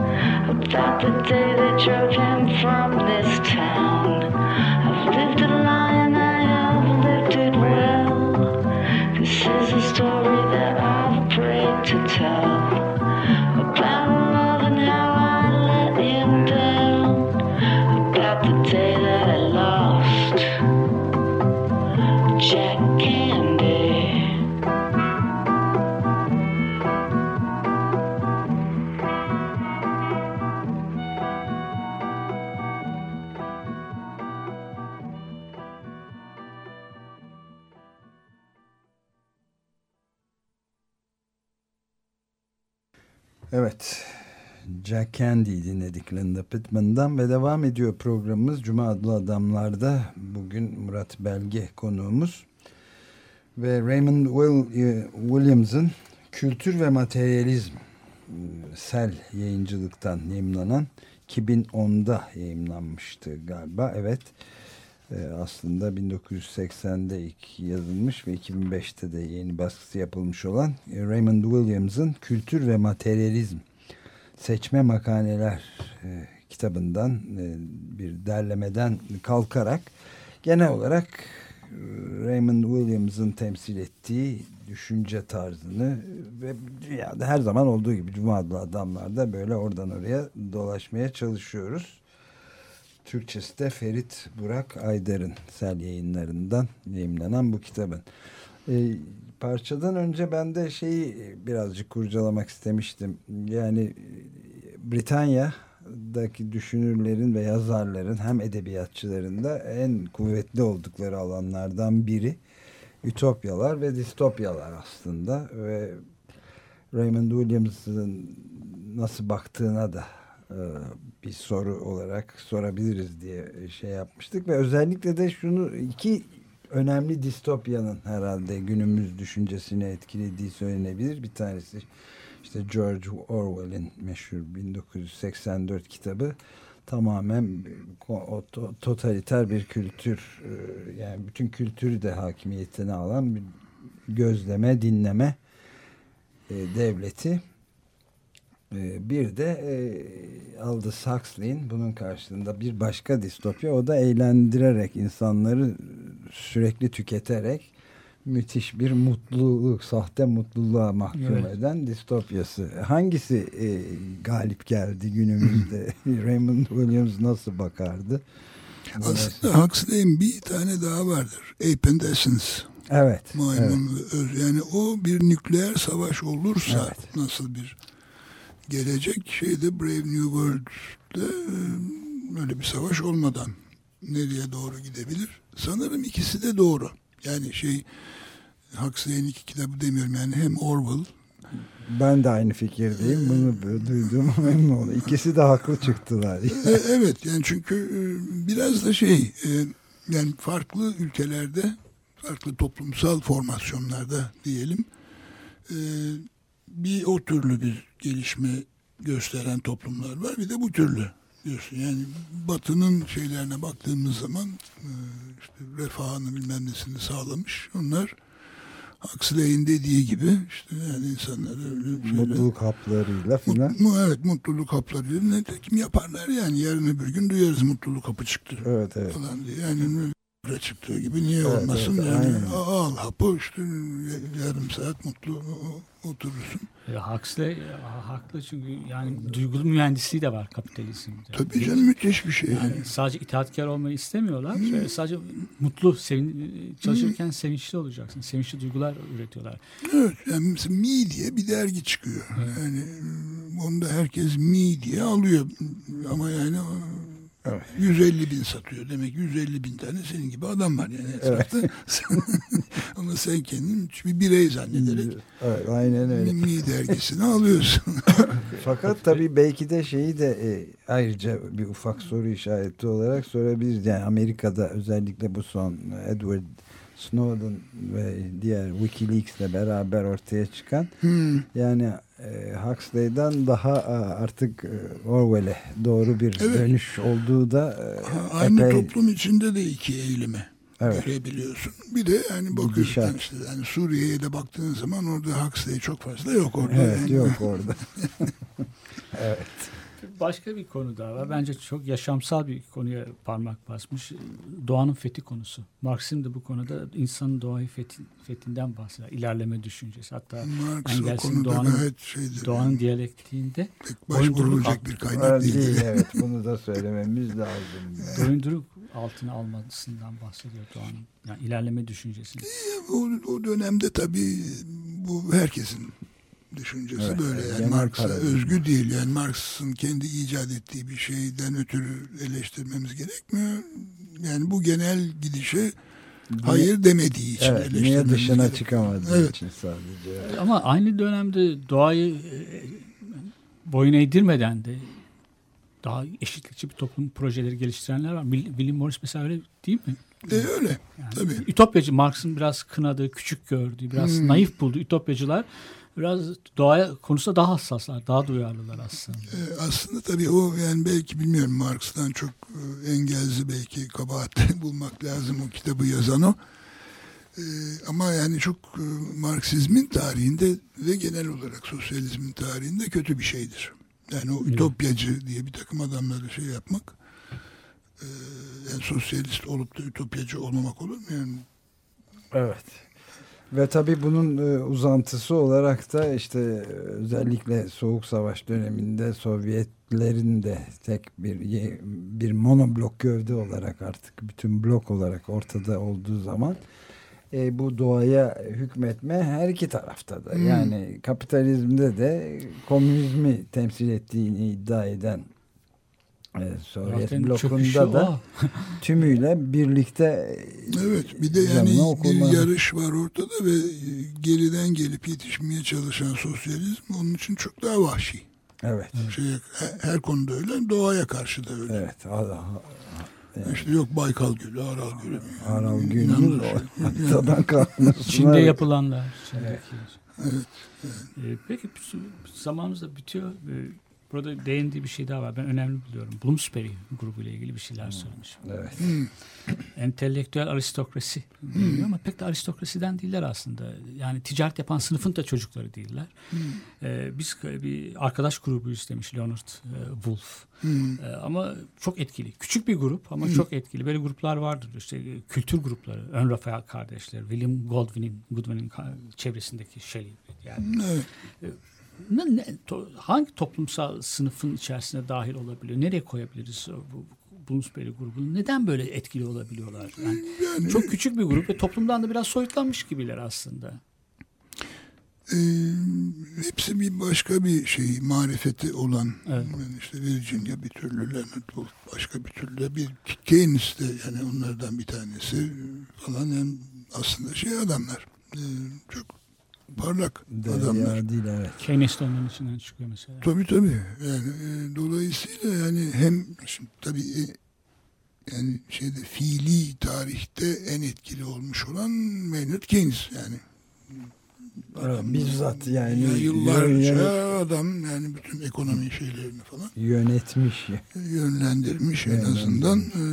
about the day they drove him from this town. I've lived a lie and I have lived it well. This is a story that I've prayed to tell, about love and how I let him down, about the day that I lost Jack Candy. Evet, Jack Candy'yi dinledik Linda Pitman'dan ve devam ediyor programımız Cuma Adlı Adamlar'da. Bugün Murat Belge konuğumuz ve Raymond Will, Williams'ın Kültür ve Materyalizm Sel yayıncılıktan yayımlanan iki bin onda yayımlanmıştı galiba. Evet. Ee, aslında bin dokuz yüz seksende ilk yazılmış ve iki bin beşte de yeni baskısı yapılmış olan Raymond Williams'ın Kültür ve Materyalizm Seçme Makaleler e, kitabından e, bir derlemeden kalkarak genel olarak Raymond Williams'ın temsil ettiği düşünce tarzını ve dünyada her zaman olduğu gibi Cuma adlı adamlarda böyle oradan oraya dolaşmaya çalışıyoruz. Türkçesi de Ferit Burak Aydar'ın Sel yayınlarından yayımlanan bu kitabın. Ee, parçadan önce ben de şeyi birazcık kurcalamak istemiştim. Yani Britanya'daki düşünürlerin ve yazarların hem edebiyatçıların da en kuvvetli oldukları alanlardan biri ütopyalar ve distopyalar aslında. Ve Raymond Williams'ın nasıl baktığına da bir soru olarak sorabiliriz diye şey yapmıştık ve özellikle de şunu, iki önemli distopyanın herhalde günümüz düşüncesini etkilediği söylenebilir. Bir tanesi işte George Orwell'in meşhur bin dokuz yüz seksen dört kitabı, tamamen totaliter bir kültür, yani bütün kültürü de hakimiyetine alan bir gözleme, dinleme devleti. Bir de e, Aldous Huxley'in bunun karşılığında bir başka distopya, o da eğlendirerek insanları sürekli tüketerek müthiş bir mutluluk, sahte mutluluğa mahkum evet. eden distopyası. Hangisi e, galip geldi günümüzde? Raymond Williams nasıl bakardı? Aslında Huxley'in bir tane daha vardır. Ape and Essence. Evet. Maymun evet. ve öz. Yani o bir nükleer savaş olursa evet. nasıl bir gelecek şeyde, Brave New World'de böyle bir savaş olmadan nereye doğru gidebilir? Sanırım ikisi de doğru. Yani şey, Huxley'in iki kitabı demiyorum yani, hem Orwell. Ben de aynı fikirdeyim. Ee, Bunu böyle duyduğum memnun oldu. İkisi de haklı çıktılar. Evet yani, çünkü biraz da şey, yani farklı ülkelerde, farklı toplumsal formasyonlarda diyelim, bir o türlü bir gelişme gösteren toplumlar var. Bir de bu türlü diyorsun. Yani Batı'nın şeylerine baktığımız zaman işte refahını bilmem nesini sağlamış. Onlar Huxley'in dediği gibi işte yani insanları öyle şöyle, mutluluk haplarıyla filan. Mut, evet mutluluk haplarıyla ne kim yaparlar yani. Yarın öbür gün duyarız mutluluk hapı çıktı. Evet evet. Falan diye. Yani çıktığı gibi niye evet, olmasın evet, yani aynen. Al hapı işte yarım saat mutlu oturursun. Huxley haklı, çünkü yani duygulu mühendisliği de var kapitalizmde. Tabii canım, müthiş bir şey. Yani sadece itaatkar olmayı istemiyorlar. Hmm. Sadece mutlu, sevin, çalışırken hmm. sevinçli olacaksın. Sevinçli duygular üretiyorlar. Evet. Yani mesela Mi diye bir dergi çıkıyor. Evet. Yani onu da herkes Mi diye alıyor. Ama yani evet. yüz elli bin satıyor. Demek yüz elli bin tane senin gibi adam var yani etrafta. Evet. Ama sen kendini bir birey zannederek evet, aynen öyle. Mi dergisini alıyorsun. Fakat tabii belki de şeyi de e, ayrıca bir ufak soru işareti olarak sorabiliriz. Yani Amerika'da özellikle bu son Edward Snowden ve diğer WikiLeaks'le beraber ortaya çıkan hmm. yani e, Huxley'den daha artık e, Orwell'e doğru bir evet. dönüş olduğu da e, aynı epey... toplum içinde de iki eğilimi evet. görebiliyorsun. Bir de yani bakıyorsun işte yani Suriye'ye de baktığın zaman orada Huxley çok fazla yok orada. Evet yani. Yok orada. evet. Başka bir konu daha var. Bence çok yaşamsal bir konuya parmak basmış. Doğanın fethi konusu. Marx'ın da bu konuda insanın doğayı fethi, fethinden bahseder. İlerleme düşüncesi. Hatta Marx o konuda doğanın, gayet şeydir. Doğanın yani. Diyalektiğinde başvurulacak bir kaynak değil. değil. Evet, bunu da söylememiz lazım. Doyunduruk altına almasından bahsediyor doğanın. Yani ilerleme düşüncesini. E, o, o dönemde tabii bu herkesin düşüncesi evet, böyle yani, yani Marx'a özgü değil yani, Marx'ın kendi icat ettiği bir şeyden ötürü eleştirmemiz gerekmiyor yani, bu genel gidişe hayır demediği için evet, eleştirmemiz dışına gerekmiyor. Çıkamadığı evet. için sadece. Ama aynı dönemde doğayı boyun eğdirmeden de daha eşitlikçi bir toplum projeleri geliştirenler var. William Morris mesela, öyle değil mi? E öyle yani, tabii. Ütopyacı, Marx'ın biraz kınadığı, küçük gördüğü, biraz hmm. naif bulduğu ütopyacılar biraz doğaya konusunda daha hassaslar, daha duyarlılar aslında. E, aslında tabii o, yani belki bilmiyorum, Marx'tan çok Engels'i belki kabahatli bulmak lazım, o kitabı yazan o. E, ama yani çok Marksizmin tarihinde ve genel olarak sosyalizmin tarihinde kötü bir şeydir. Yani o ütopyacı diye bir takım adamları şey yapmak, e, yani sosyalist olup da ütopyacı olmamak olur mu? Yani, evet. Ve tabii bunun uzantısı olarak da işte özellikle Soğuk Savaş döneminde Sovyetlerin de tek bir bir monoblok gövde olarak, artık bütün blok olarak ortada olduğu zaman e, bu doğaya hükmetme her iki tarafta da, yani kapitalizmde de komünizmi temsil ettiğini iddia eden Evet, Sovyet Zaten blokunda da tümüyle birlikte. Evet, bir de yani okulları... bir yarış var ortada ve geriden gelip yetişmeye çalışan sosyalizm onun için çok daha vahşi. Evet. Şey, her konuda öyle, doğaya karşı da öyle. Evet. Allah Allah. İşte yok Baykal Gölü, Aral Gölü. Aral Gölü'nün ortadan kalkması. Çin'de yapılanlar. Evet. Evet. Peki zamanımız da bitiyor. Burada değindiği bir şey daha var. Ben önemli buluyorum. Bloomsbury grubuyla ilgili bir şeyler söylemiş. Evet. Entelektüel aristokrasi deniyor ama pek de aristokrasiden değiller aslında. Yani ticaret yapan sınıfın da çocukları değiller. Ee, biz bir arkadaş grubu istemiş Leonard e, Woolf. Ee, ama çok etkili. Küçük bir grup ama çok etkili. Böyle gruplar vardır. İşte kültür grupları. Ön Rafael kardeşler. William Goldwyn'in Goodwin'in çevresindeki şey. Yani. Evet. Ne, to, hangi toplumsal sınıfın içerisine dahil olabiliyor? Nereye koyabiliriz bu Bloomsbury grubunu? Neden böyle etkili olabiliyorlar? Yani yani, çok küçük bir grup ve toplumdan da biraz soyutlanmış gibiler aslında. E, hepsi bir başka bir şey, marifeti olan. Evet. Yani işte Virginia bir türlü, Leonard Wolf başka bir türlü, bir Keynes de yani onlardan bir tanesi falan. Yani aslında şey adamlar e, çok parlak de, adamlar. Değil, evet. Keynes de onların içinden çıkıyor mesela. Tabii tabii. Yani, e, dolayısıyla yani hem şimdi tabii e, yani şeyde fiili tarihte en etkili olmuş olan Maynard Keynes yani. Adam, bizzat yani. Ya, yıllarca yön, adam yani bütün ekonomi şeylerini falan. Yönetmiş. Yönlendirmiş en azından. E,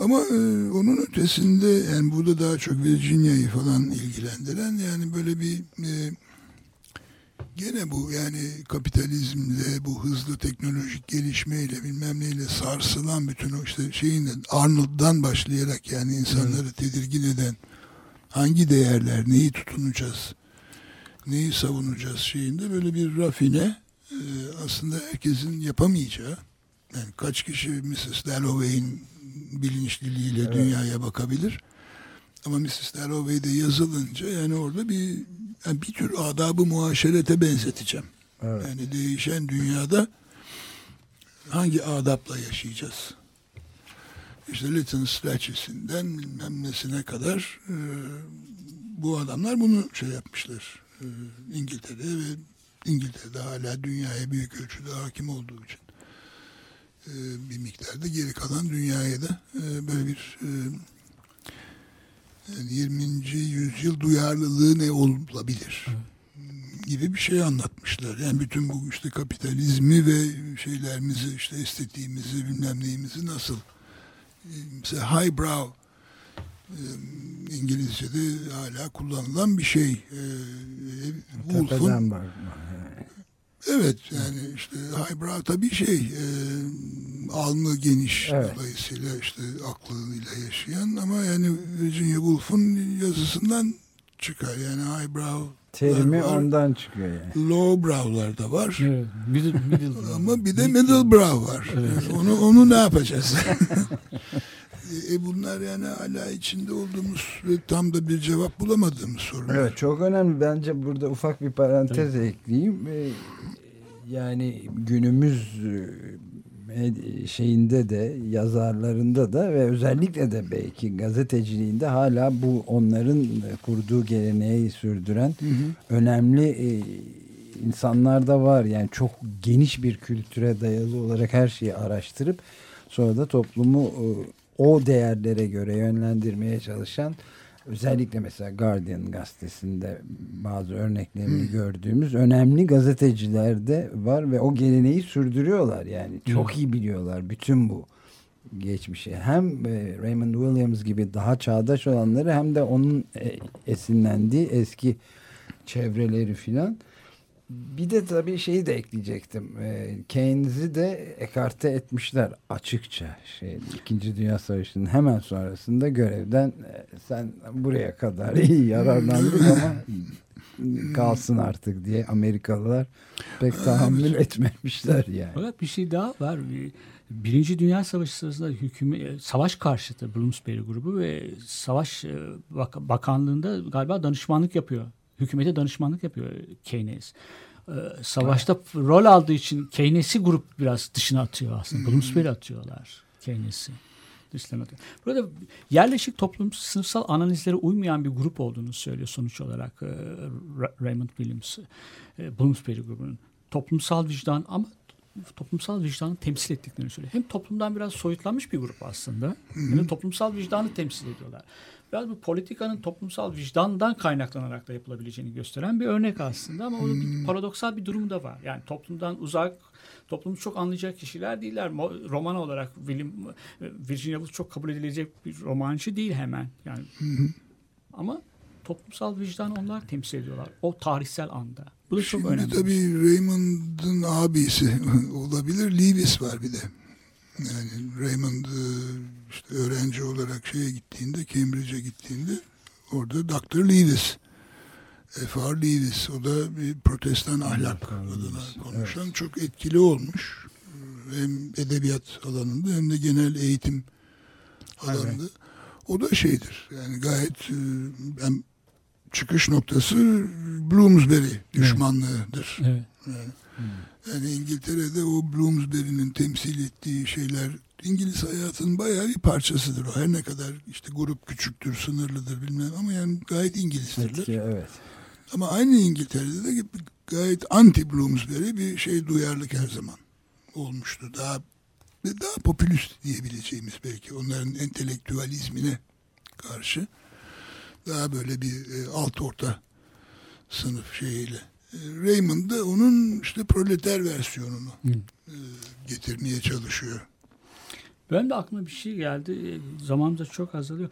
Ama e, onun ötesinde yani burada daha çok Virginia'yı falan ilgilendiren yani böyle bir e, gene bu yani kapitalizmle, bu hızlı teknolojik gelişmeyle bilmem neyle sarsılan bütün o işte şeyin, Arnold'dan başlayarak yani insanları tedirgin eden hangi değerler, neyi tutunacağız, neyi savunacağız şeyinde böyle bir rafine e, aslında herkesin yapamayacağı, yani kaç kişi missus Dalloway'in bilinçliliğiyle evet. dünyaya bakabilir. Ama missus Dalloway'de yazılınca yani orada bir yani bir tür adab-ı muaşerete benzeteceğim. Evet. Yani değişen dünyada hangi adapla yaşayacağız? İşte Lytton Strachey'sinden bilmem nesine kadar e, bu adamlar bunu şey yapmışlar. E, İngiltere ve İngiltere'de hala dünyaya büyük ölçüde hakim olduğu için bir miktarda geri kalan dünyaya da böyle bir yirminci yüzyıl duyarlılığı ne olabilir gibi bir şey anlatmışlar. Yani bütün bu işte kapitalizmi ve şeylerimizi, işte estetiğimizi, bilmem neyimizi nasıl, mesela highbrow İngilizce'de hala kullanılan bir şey. Tepeden var. Evet yani işte highbrow tabii şey e, alnı geniş, evet. Dolayısıyla işte aklıyla yaşayan, ama yani Virginia Woolf'un yazısından çıkar yani highbrow terimi var, ondan çıkıyor yani. Lowbrow'lar da var. Evet, middle, middle ama bir de middle brow var. Evet. Yani onu onu ne yapacağız? E bunlar yani hala içinde olduğumuz ve tam da bir cevap bulamadığımız sorunlar. Evet, çok önemli. Bence burada ufak bir parantez evet. ekleyeyim. Yani günümüz şeyinde de, yazarlarında da ve özellikle de belki gazeteciliğinde hala bu onların kurduğu geleneği sürdüren hı hı. önemli insanlar da var. Yani çok geniş bir kültüre dayalı olarak her şeyi araştırıp sonra da toplumu o değerlere göre yönlendirmeye çalışan özellikle mesela Guardian gazetesinde bazı örneklerini gördüğümüz önemli gazeteciler de var ve o geleneği sürdürüyorlar. Yani çok iyi biliyorlar bütün bu geçmişi. Hem Raymond Williams gibi daha çağdaş olanları hem de onun esinlendiği eski çevreleri filan. Bir de tabii şeyi de ekleyecektim. Keynes'i de ekarte etmişler açıkça. Şey, İkinci Dünya Savaşı'nın hemen sonrasında görevden sen buraya kadar iyi yararlandık ama kalsın artık diye Amerikalılar pek tahammül etmemişler yani. Fakat bir şey daha var. Birinci Dünya Savaşı sırasında hükümet, savaş karşıtı Bloomsbury grubu ve savaş bakanlığında galiba danışmanlık yapıyor. Hükümete danışmanlık yapıyor Keynes. Ee, savaşta evet. rol aldığı için Keynes'i grup biraz dışına atıyor aslında. Bloomsbury atıyorlar Keynes'i. Dışlarına atıyor. Burada yerleşik toplum sınıfsal analizlere uymayan bir grup olduğunu söylüyor sonuç olarak e, Raymond Williams. E, Bloomsbury grubunun toplumsal vicdan ama toplumsal vicdanı temsil ettiklerini söylüyor. Hem toplumdan biraz soyutlanmış bir grup aslında. Yani toplumsal vicdanı temsil ediyorlar. Biraz bu politikanın toplumsal vicdandan kaynaklanarak da yapılabileceğini gösteren bir örnek aslında ama onun bir paradoksal bir durumu da var. Yani toplumdan uzak, toplumu çok anlayacak kişiler değiller. Roman olarak William, Virginia Woolf çok kabul edilecek bir romancı değil hemen. Yani ama toplumsal vicdanı onlar temsil ediyorlar. O tarihsel anda. Bu da çok Şimdi önemli. Tabii Raymond'ın abisi olabilir. Lewis var bir de. Yani Raymond işte öğrenci olarak şeye gittiğinde, Cambridge'e gittiğinde orada doktor Lewis, F R Lewis, o da bir Protestan ahlak adına konuşan evet. çok etkili olmuş. Hem edebiyat alanında hem de genel eğitim alanında. Evet. O da şeydir. Yani gayet ben çıkış noktası Bloomsbury düşmanlığıdır. Evet. Yani, hmm. yani İngiltere'de o Bloomsbury'nin temsil ettiği şeyler İngiliz hayatının bayağı bir parçasıdır o. Her ne kadar işte grup küçüktür, sınırlıdır bilmem ama yani gayet İngilizdirler. Etki, evet. Ama aynı İngiltere'de de gayet anti Bloomsbury bir şey duyarlılık her zaman olmuştu. Daha daha popülist diyebileceğimiz belki onların entelektüalizmine karşı daha böyle bir e, alt orta sınıf şeyiyle. Raymond da onun işte proleter versiyonunu Hı. getirmeye çalışıyor. Ben de aklıma bir şey geldi. Zamanım da çok azalıyor.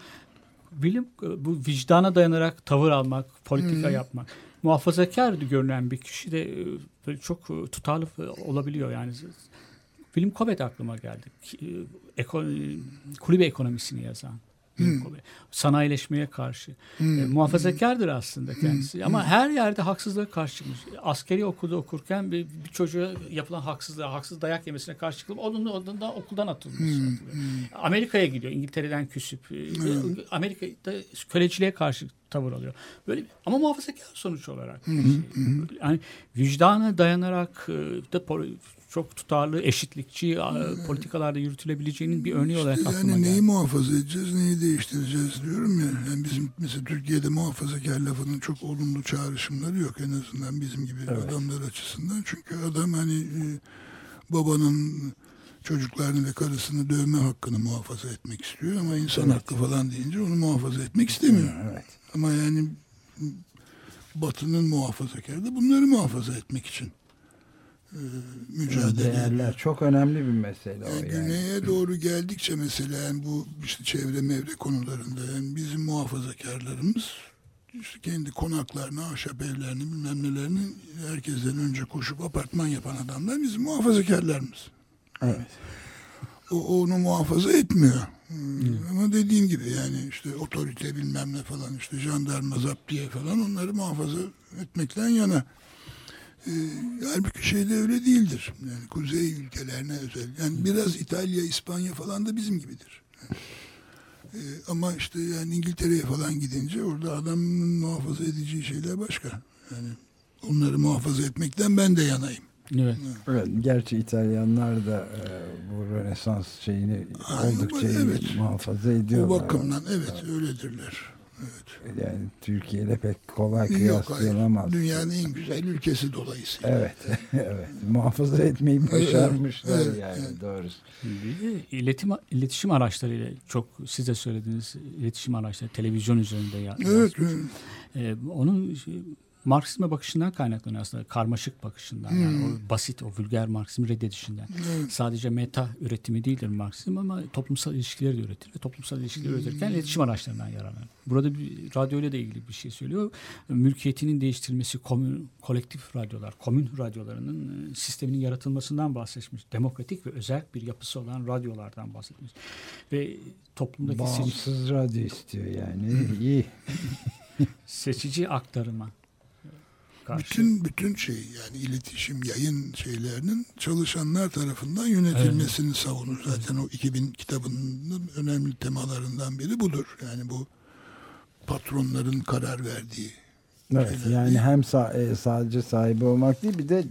Bilim bu vicdana dayanarak tavır almak, politika Hı. yapmak. Muhafazakar görünen bir kişi de çok tutarlı olabiliyor yani. William Cobbett aklıma geldi. Eko, kulübe ekonomisini yazan. Hmm. Sanayileşmeye karşı hmm. e, muhafazakardır hmm. aslında kendisi hmm. ama her yerde haksızlığa karşı çıkmış. Askeri okulda okurken bir, bir çocuğa yapılan haksızlığa, haksız dayak yemesine karşı çıkıp onun ondan da okuldan atılmış. Hmm. Amerika'ya gidiyor, İngiltere'den küsüp hmm. Amerika'da köleciliğe karşı tavır alıyor. Böyle ama muhafazakar sonuç olarak. Hmm. Şey, hmm. Yani vicdana dayanarak da çok tutarlı, eşitlikçi hmm. politikalarda yürütülebileceğinin bir örneği işte olarak aklıma yani geldi. Neyi muhafaza edeceğiz, neyi değiştireceğiz diyorum ya. Yani bizim mesela Türkiye'de muhafazakar lafının çok olumlu çağrışımları yok en azından bizim gibi evet. adamlar açısından. Çünkü adam hani babanın çocuklarını ve karısını dövme hakkını muhafaza etmek istiyor ama insan evet. hakkı falan deyince onu muhafaza etmek istemiyor. Evet. Ama yani Batı'nın muhafazakarı da bunları muhafaza etmek için mücadele. Değerler çok önemli bir mesele. Yani yani. Güneye doğru geldikçe mesela yani bu işte çevre mevre konularında yani bizim muhafazakarlarımız işte kendi konaklarını, ahşap evlerini bilmem nelerini herkesten önce koşup apartman yapan adamlar bizim muhafazakarlarımız. Evet. O onu muhafaza etmiyor. Hmm. Ama dediğim gibi yani işte otorite bilmem ne falan işte jandarma zaptiye falan onları muhafaza etmekten yana. Ee, halbuki şeyde öyle değildir. Yani kuzey ülkelerine özel. Yani biraz İtalya, İspanya falan da bizim gibidir. Yani, e, ama işte yani İngiltere'ye falan gidince orada adamın muhafaza edeceği şeyler başka. Yani onları muhafaza etmekten ben de yanayım. Evet. Evet. Gerçi İtalyanlar da e, bu Rönesans şeyini Ay, oldukça evet. muhafaza ediyorlar. O bakımdan evet, evet. öyledirler. Evet. Yani Türkiye'de pek kolay kıyaslanamaz. Dünyanın en güzel ülkesi dolayısıyla. Evet, evet. Muhafaza etmeyi başarmışlar evet, yani evet. Doğrusu. İletim, iletişim araçlarıyla çok siz de söylediğiniz iletişim araçları televizyon üzerinde yazmış. Evet. Ee, onun Marksizme bakışından kaynaklanıyor aslında. Karmaşık bakışından. Hmm. Yani o basit, o vulgar Marksizm reddedişinden. Hmm. Sadece meta üretimi değildir Marksizm ama toplumsal ilişkileri de üretir. Ve toplumsal ilişkileri hmm. üretirken iletişim araçlarından yararlanır. Burada bir radyoyla da ilgili bir şey söylüyor. Mülkiyetinin değiştirilmesi, komün, kolektif radyolar, komün radyolarının sisteminin yaratılmasından bahsetmiş. Demokratik ve özel bir yapısı olan radyolardan bahsetmiş. Ve toplumdaki... Bağımsız seçici... radyo istiyor yani. İyi. Seçici aktarıma. Karşı. Bütün bütün şey yani iletişim yayın şeylerinin çalışanlar tarafından yönetilmesini evet. savunur. Zaten evet. O iki bin kitabının önemli temalarından biri budur. Yani bu patronların karar verdiği. Evet yani değil. Hem sa- sadece sahibi olmak değil bir de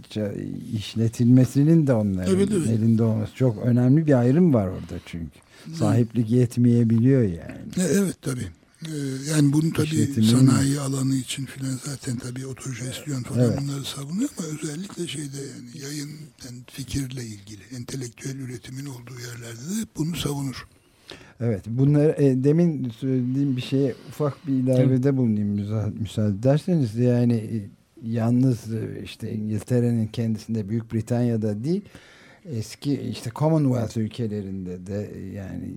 işletilmesinin de onların evet, evet. elinde olması. Çok önemli bir ayrım var orada çünkü. Sahiplik yetmeyebiliyor yani. Evet tabii. Yani bunu tabii sanayi alanı için filan zaten tabii otojesyon falan evet. bunları savunuyor ama özellikle şeyde yani yayın yani fikirle ilgili entelektüel üretimin olduğu yerlerde de bunu savunur. Evet bunlar e, demin söylediğim bir şeye ufak bir ilavede bulunayım müsaade, müsaade ederseniz yani yalnız işte İngiltere'nin kendisinde Büyük Britanya'da değil eski işte Commonwealth ülkelerinde de yani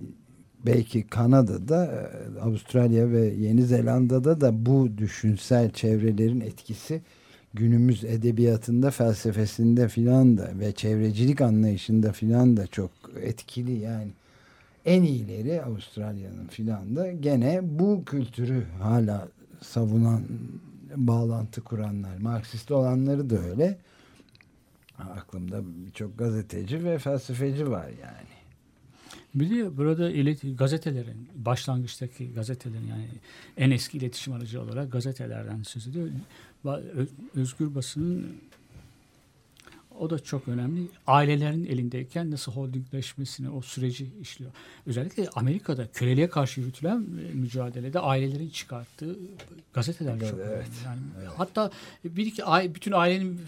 belki Kanada'da, Avustralya ve Yeni Zelanda'da da bu düşünsel çevrelerin etkisi günümüz edebiyatında, felsefesinde filan da ve çevrecilik anlayışında filan da çok etkili. Yani en iyileri Avustralya'nın filan da gene bu kültürü hala savunan, bağlantı kuranlar, Marksist olanları da öyle. Aklımda birçok gazeteci ve felsefeci var yani. Biliyor burada ilet- gazetelerin başlangıçtaki gazetelerin yani en eski iletişim aracı olarak gazetelerden söz ediyor. Özgür basının o da çok önemli. Ailelerin elindeyken nasıl holdingleşmesini o süreci işliyor. Özellikle Amerika'da köleliğe karşı yürütülen mücadelede ailelerin çıkarttığı gazeteler evet, çok önemli. Yani evet. Hatta bir iki bütün ailenin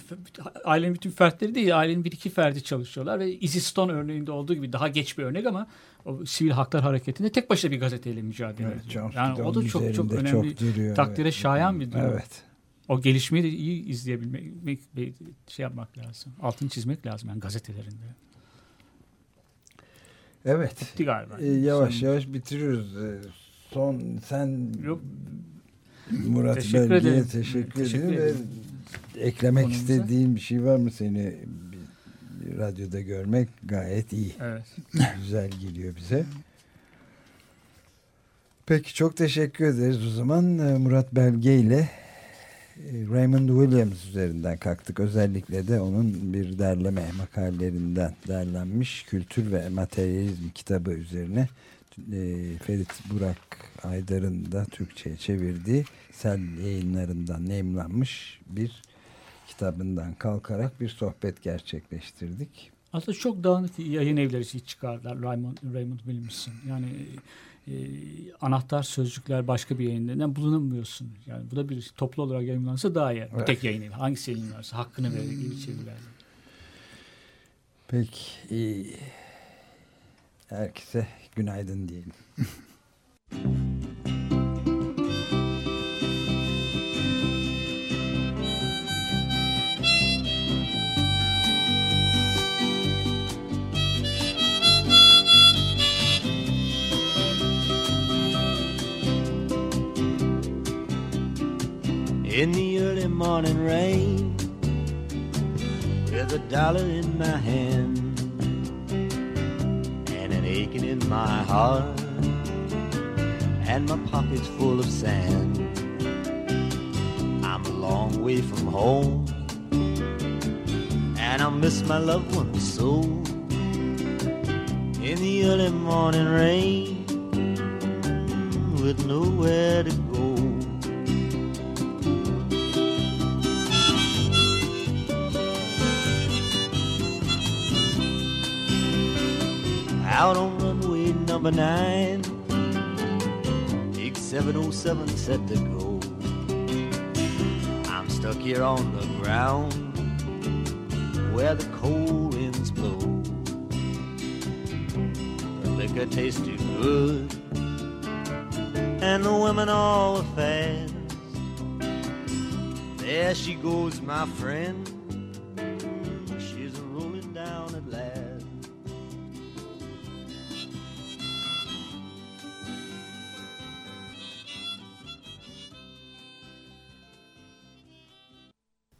ailenin bütün fertleri değil, ailenin bir iki ferdi çalışıyorlar ve Izzy Stone örneğinde olduğu gibi daha geç bir örnek ama o sivil haklar hareketinde tek başına bir gazeteyle mücadele evet, ediyor. Yani o da çok çok önemli. Çok duruyor, takdire evet. şayan bir durum. Evet. O gelişmeyi de iyi izleyebilmek, şey yapmak lazım. Altını çizmek lazım yani gazetelerinde. Evet. Bitti galiba. E, yavaş Şimdi. yavaş bitiriyoruz. Son sen Yok. Murat teşekkür Belge'ye ederim. teşekkür, teşekkür ederim. ederim. Eklemek Konumuza. istediğin bir şey var mı seni? Radyoda görmek gayet iyi. Evet. Güzel geliyor bize. Peki çok teşekkür ederiz o zaman Murat Belge ile Raymond Williams üzerinden kalktık. Özellikle de onun bir derleme makalelerinden derlenmiş Kültür ve Materyalizm kitabı üzerine e, Ferit Burak Aydar'ın da Türkçe'ye çevirdiği Sel yayınlarından nemlanmış bir kitabından kalkarak bir sohbet gerçekleştirdik. Aslında çok dağınık yayın evleri için çıkardılar Raymond, Raymond Williams'ın. Yani e, anahtar sözcükler başka bir yayınlarından bulunamıyorsun. Yani bu da bir toplu olarak yayınlansa daha iyi. Evet. Bir tek yayın evi. Hangisi yayınlarsa hakkını verir gibi çeviriler. Peki. İyi. Herkese günaydın diyelim. In the early morning rain, with a dollar in my hand and an aching in my heart, and my pockets full of sand. I'm a long way from home, and I'll miss my loved ones so. In the early morning rain, with nowhere to go. Out on runway number nine, seven oh seven set to go. I'm stuck here on the ground where the cold winds blow. The liquor tastes too good and the women all are fast. There she goes, my friend. She's rolling down at last.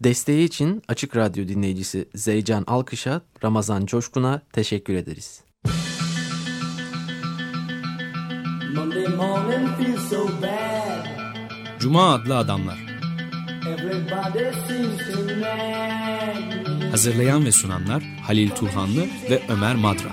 Desteği için Açık Radyo dinleyicisi Zeycan Alkış'a, Ramazan Coşkun'a teşekkür ederiz. Cuma adlı adamlar. Hazırlayan ve sunanlar Halil Turhanlı ve Ömer Madra.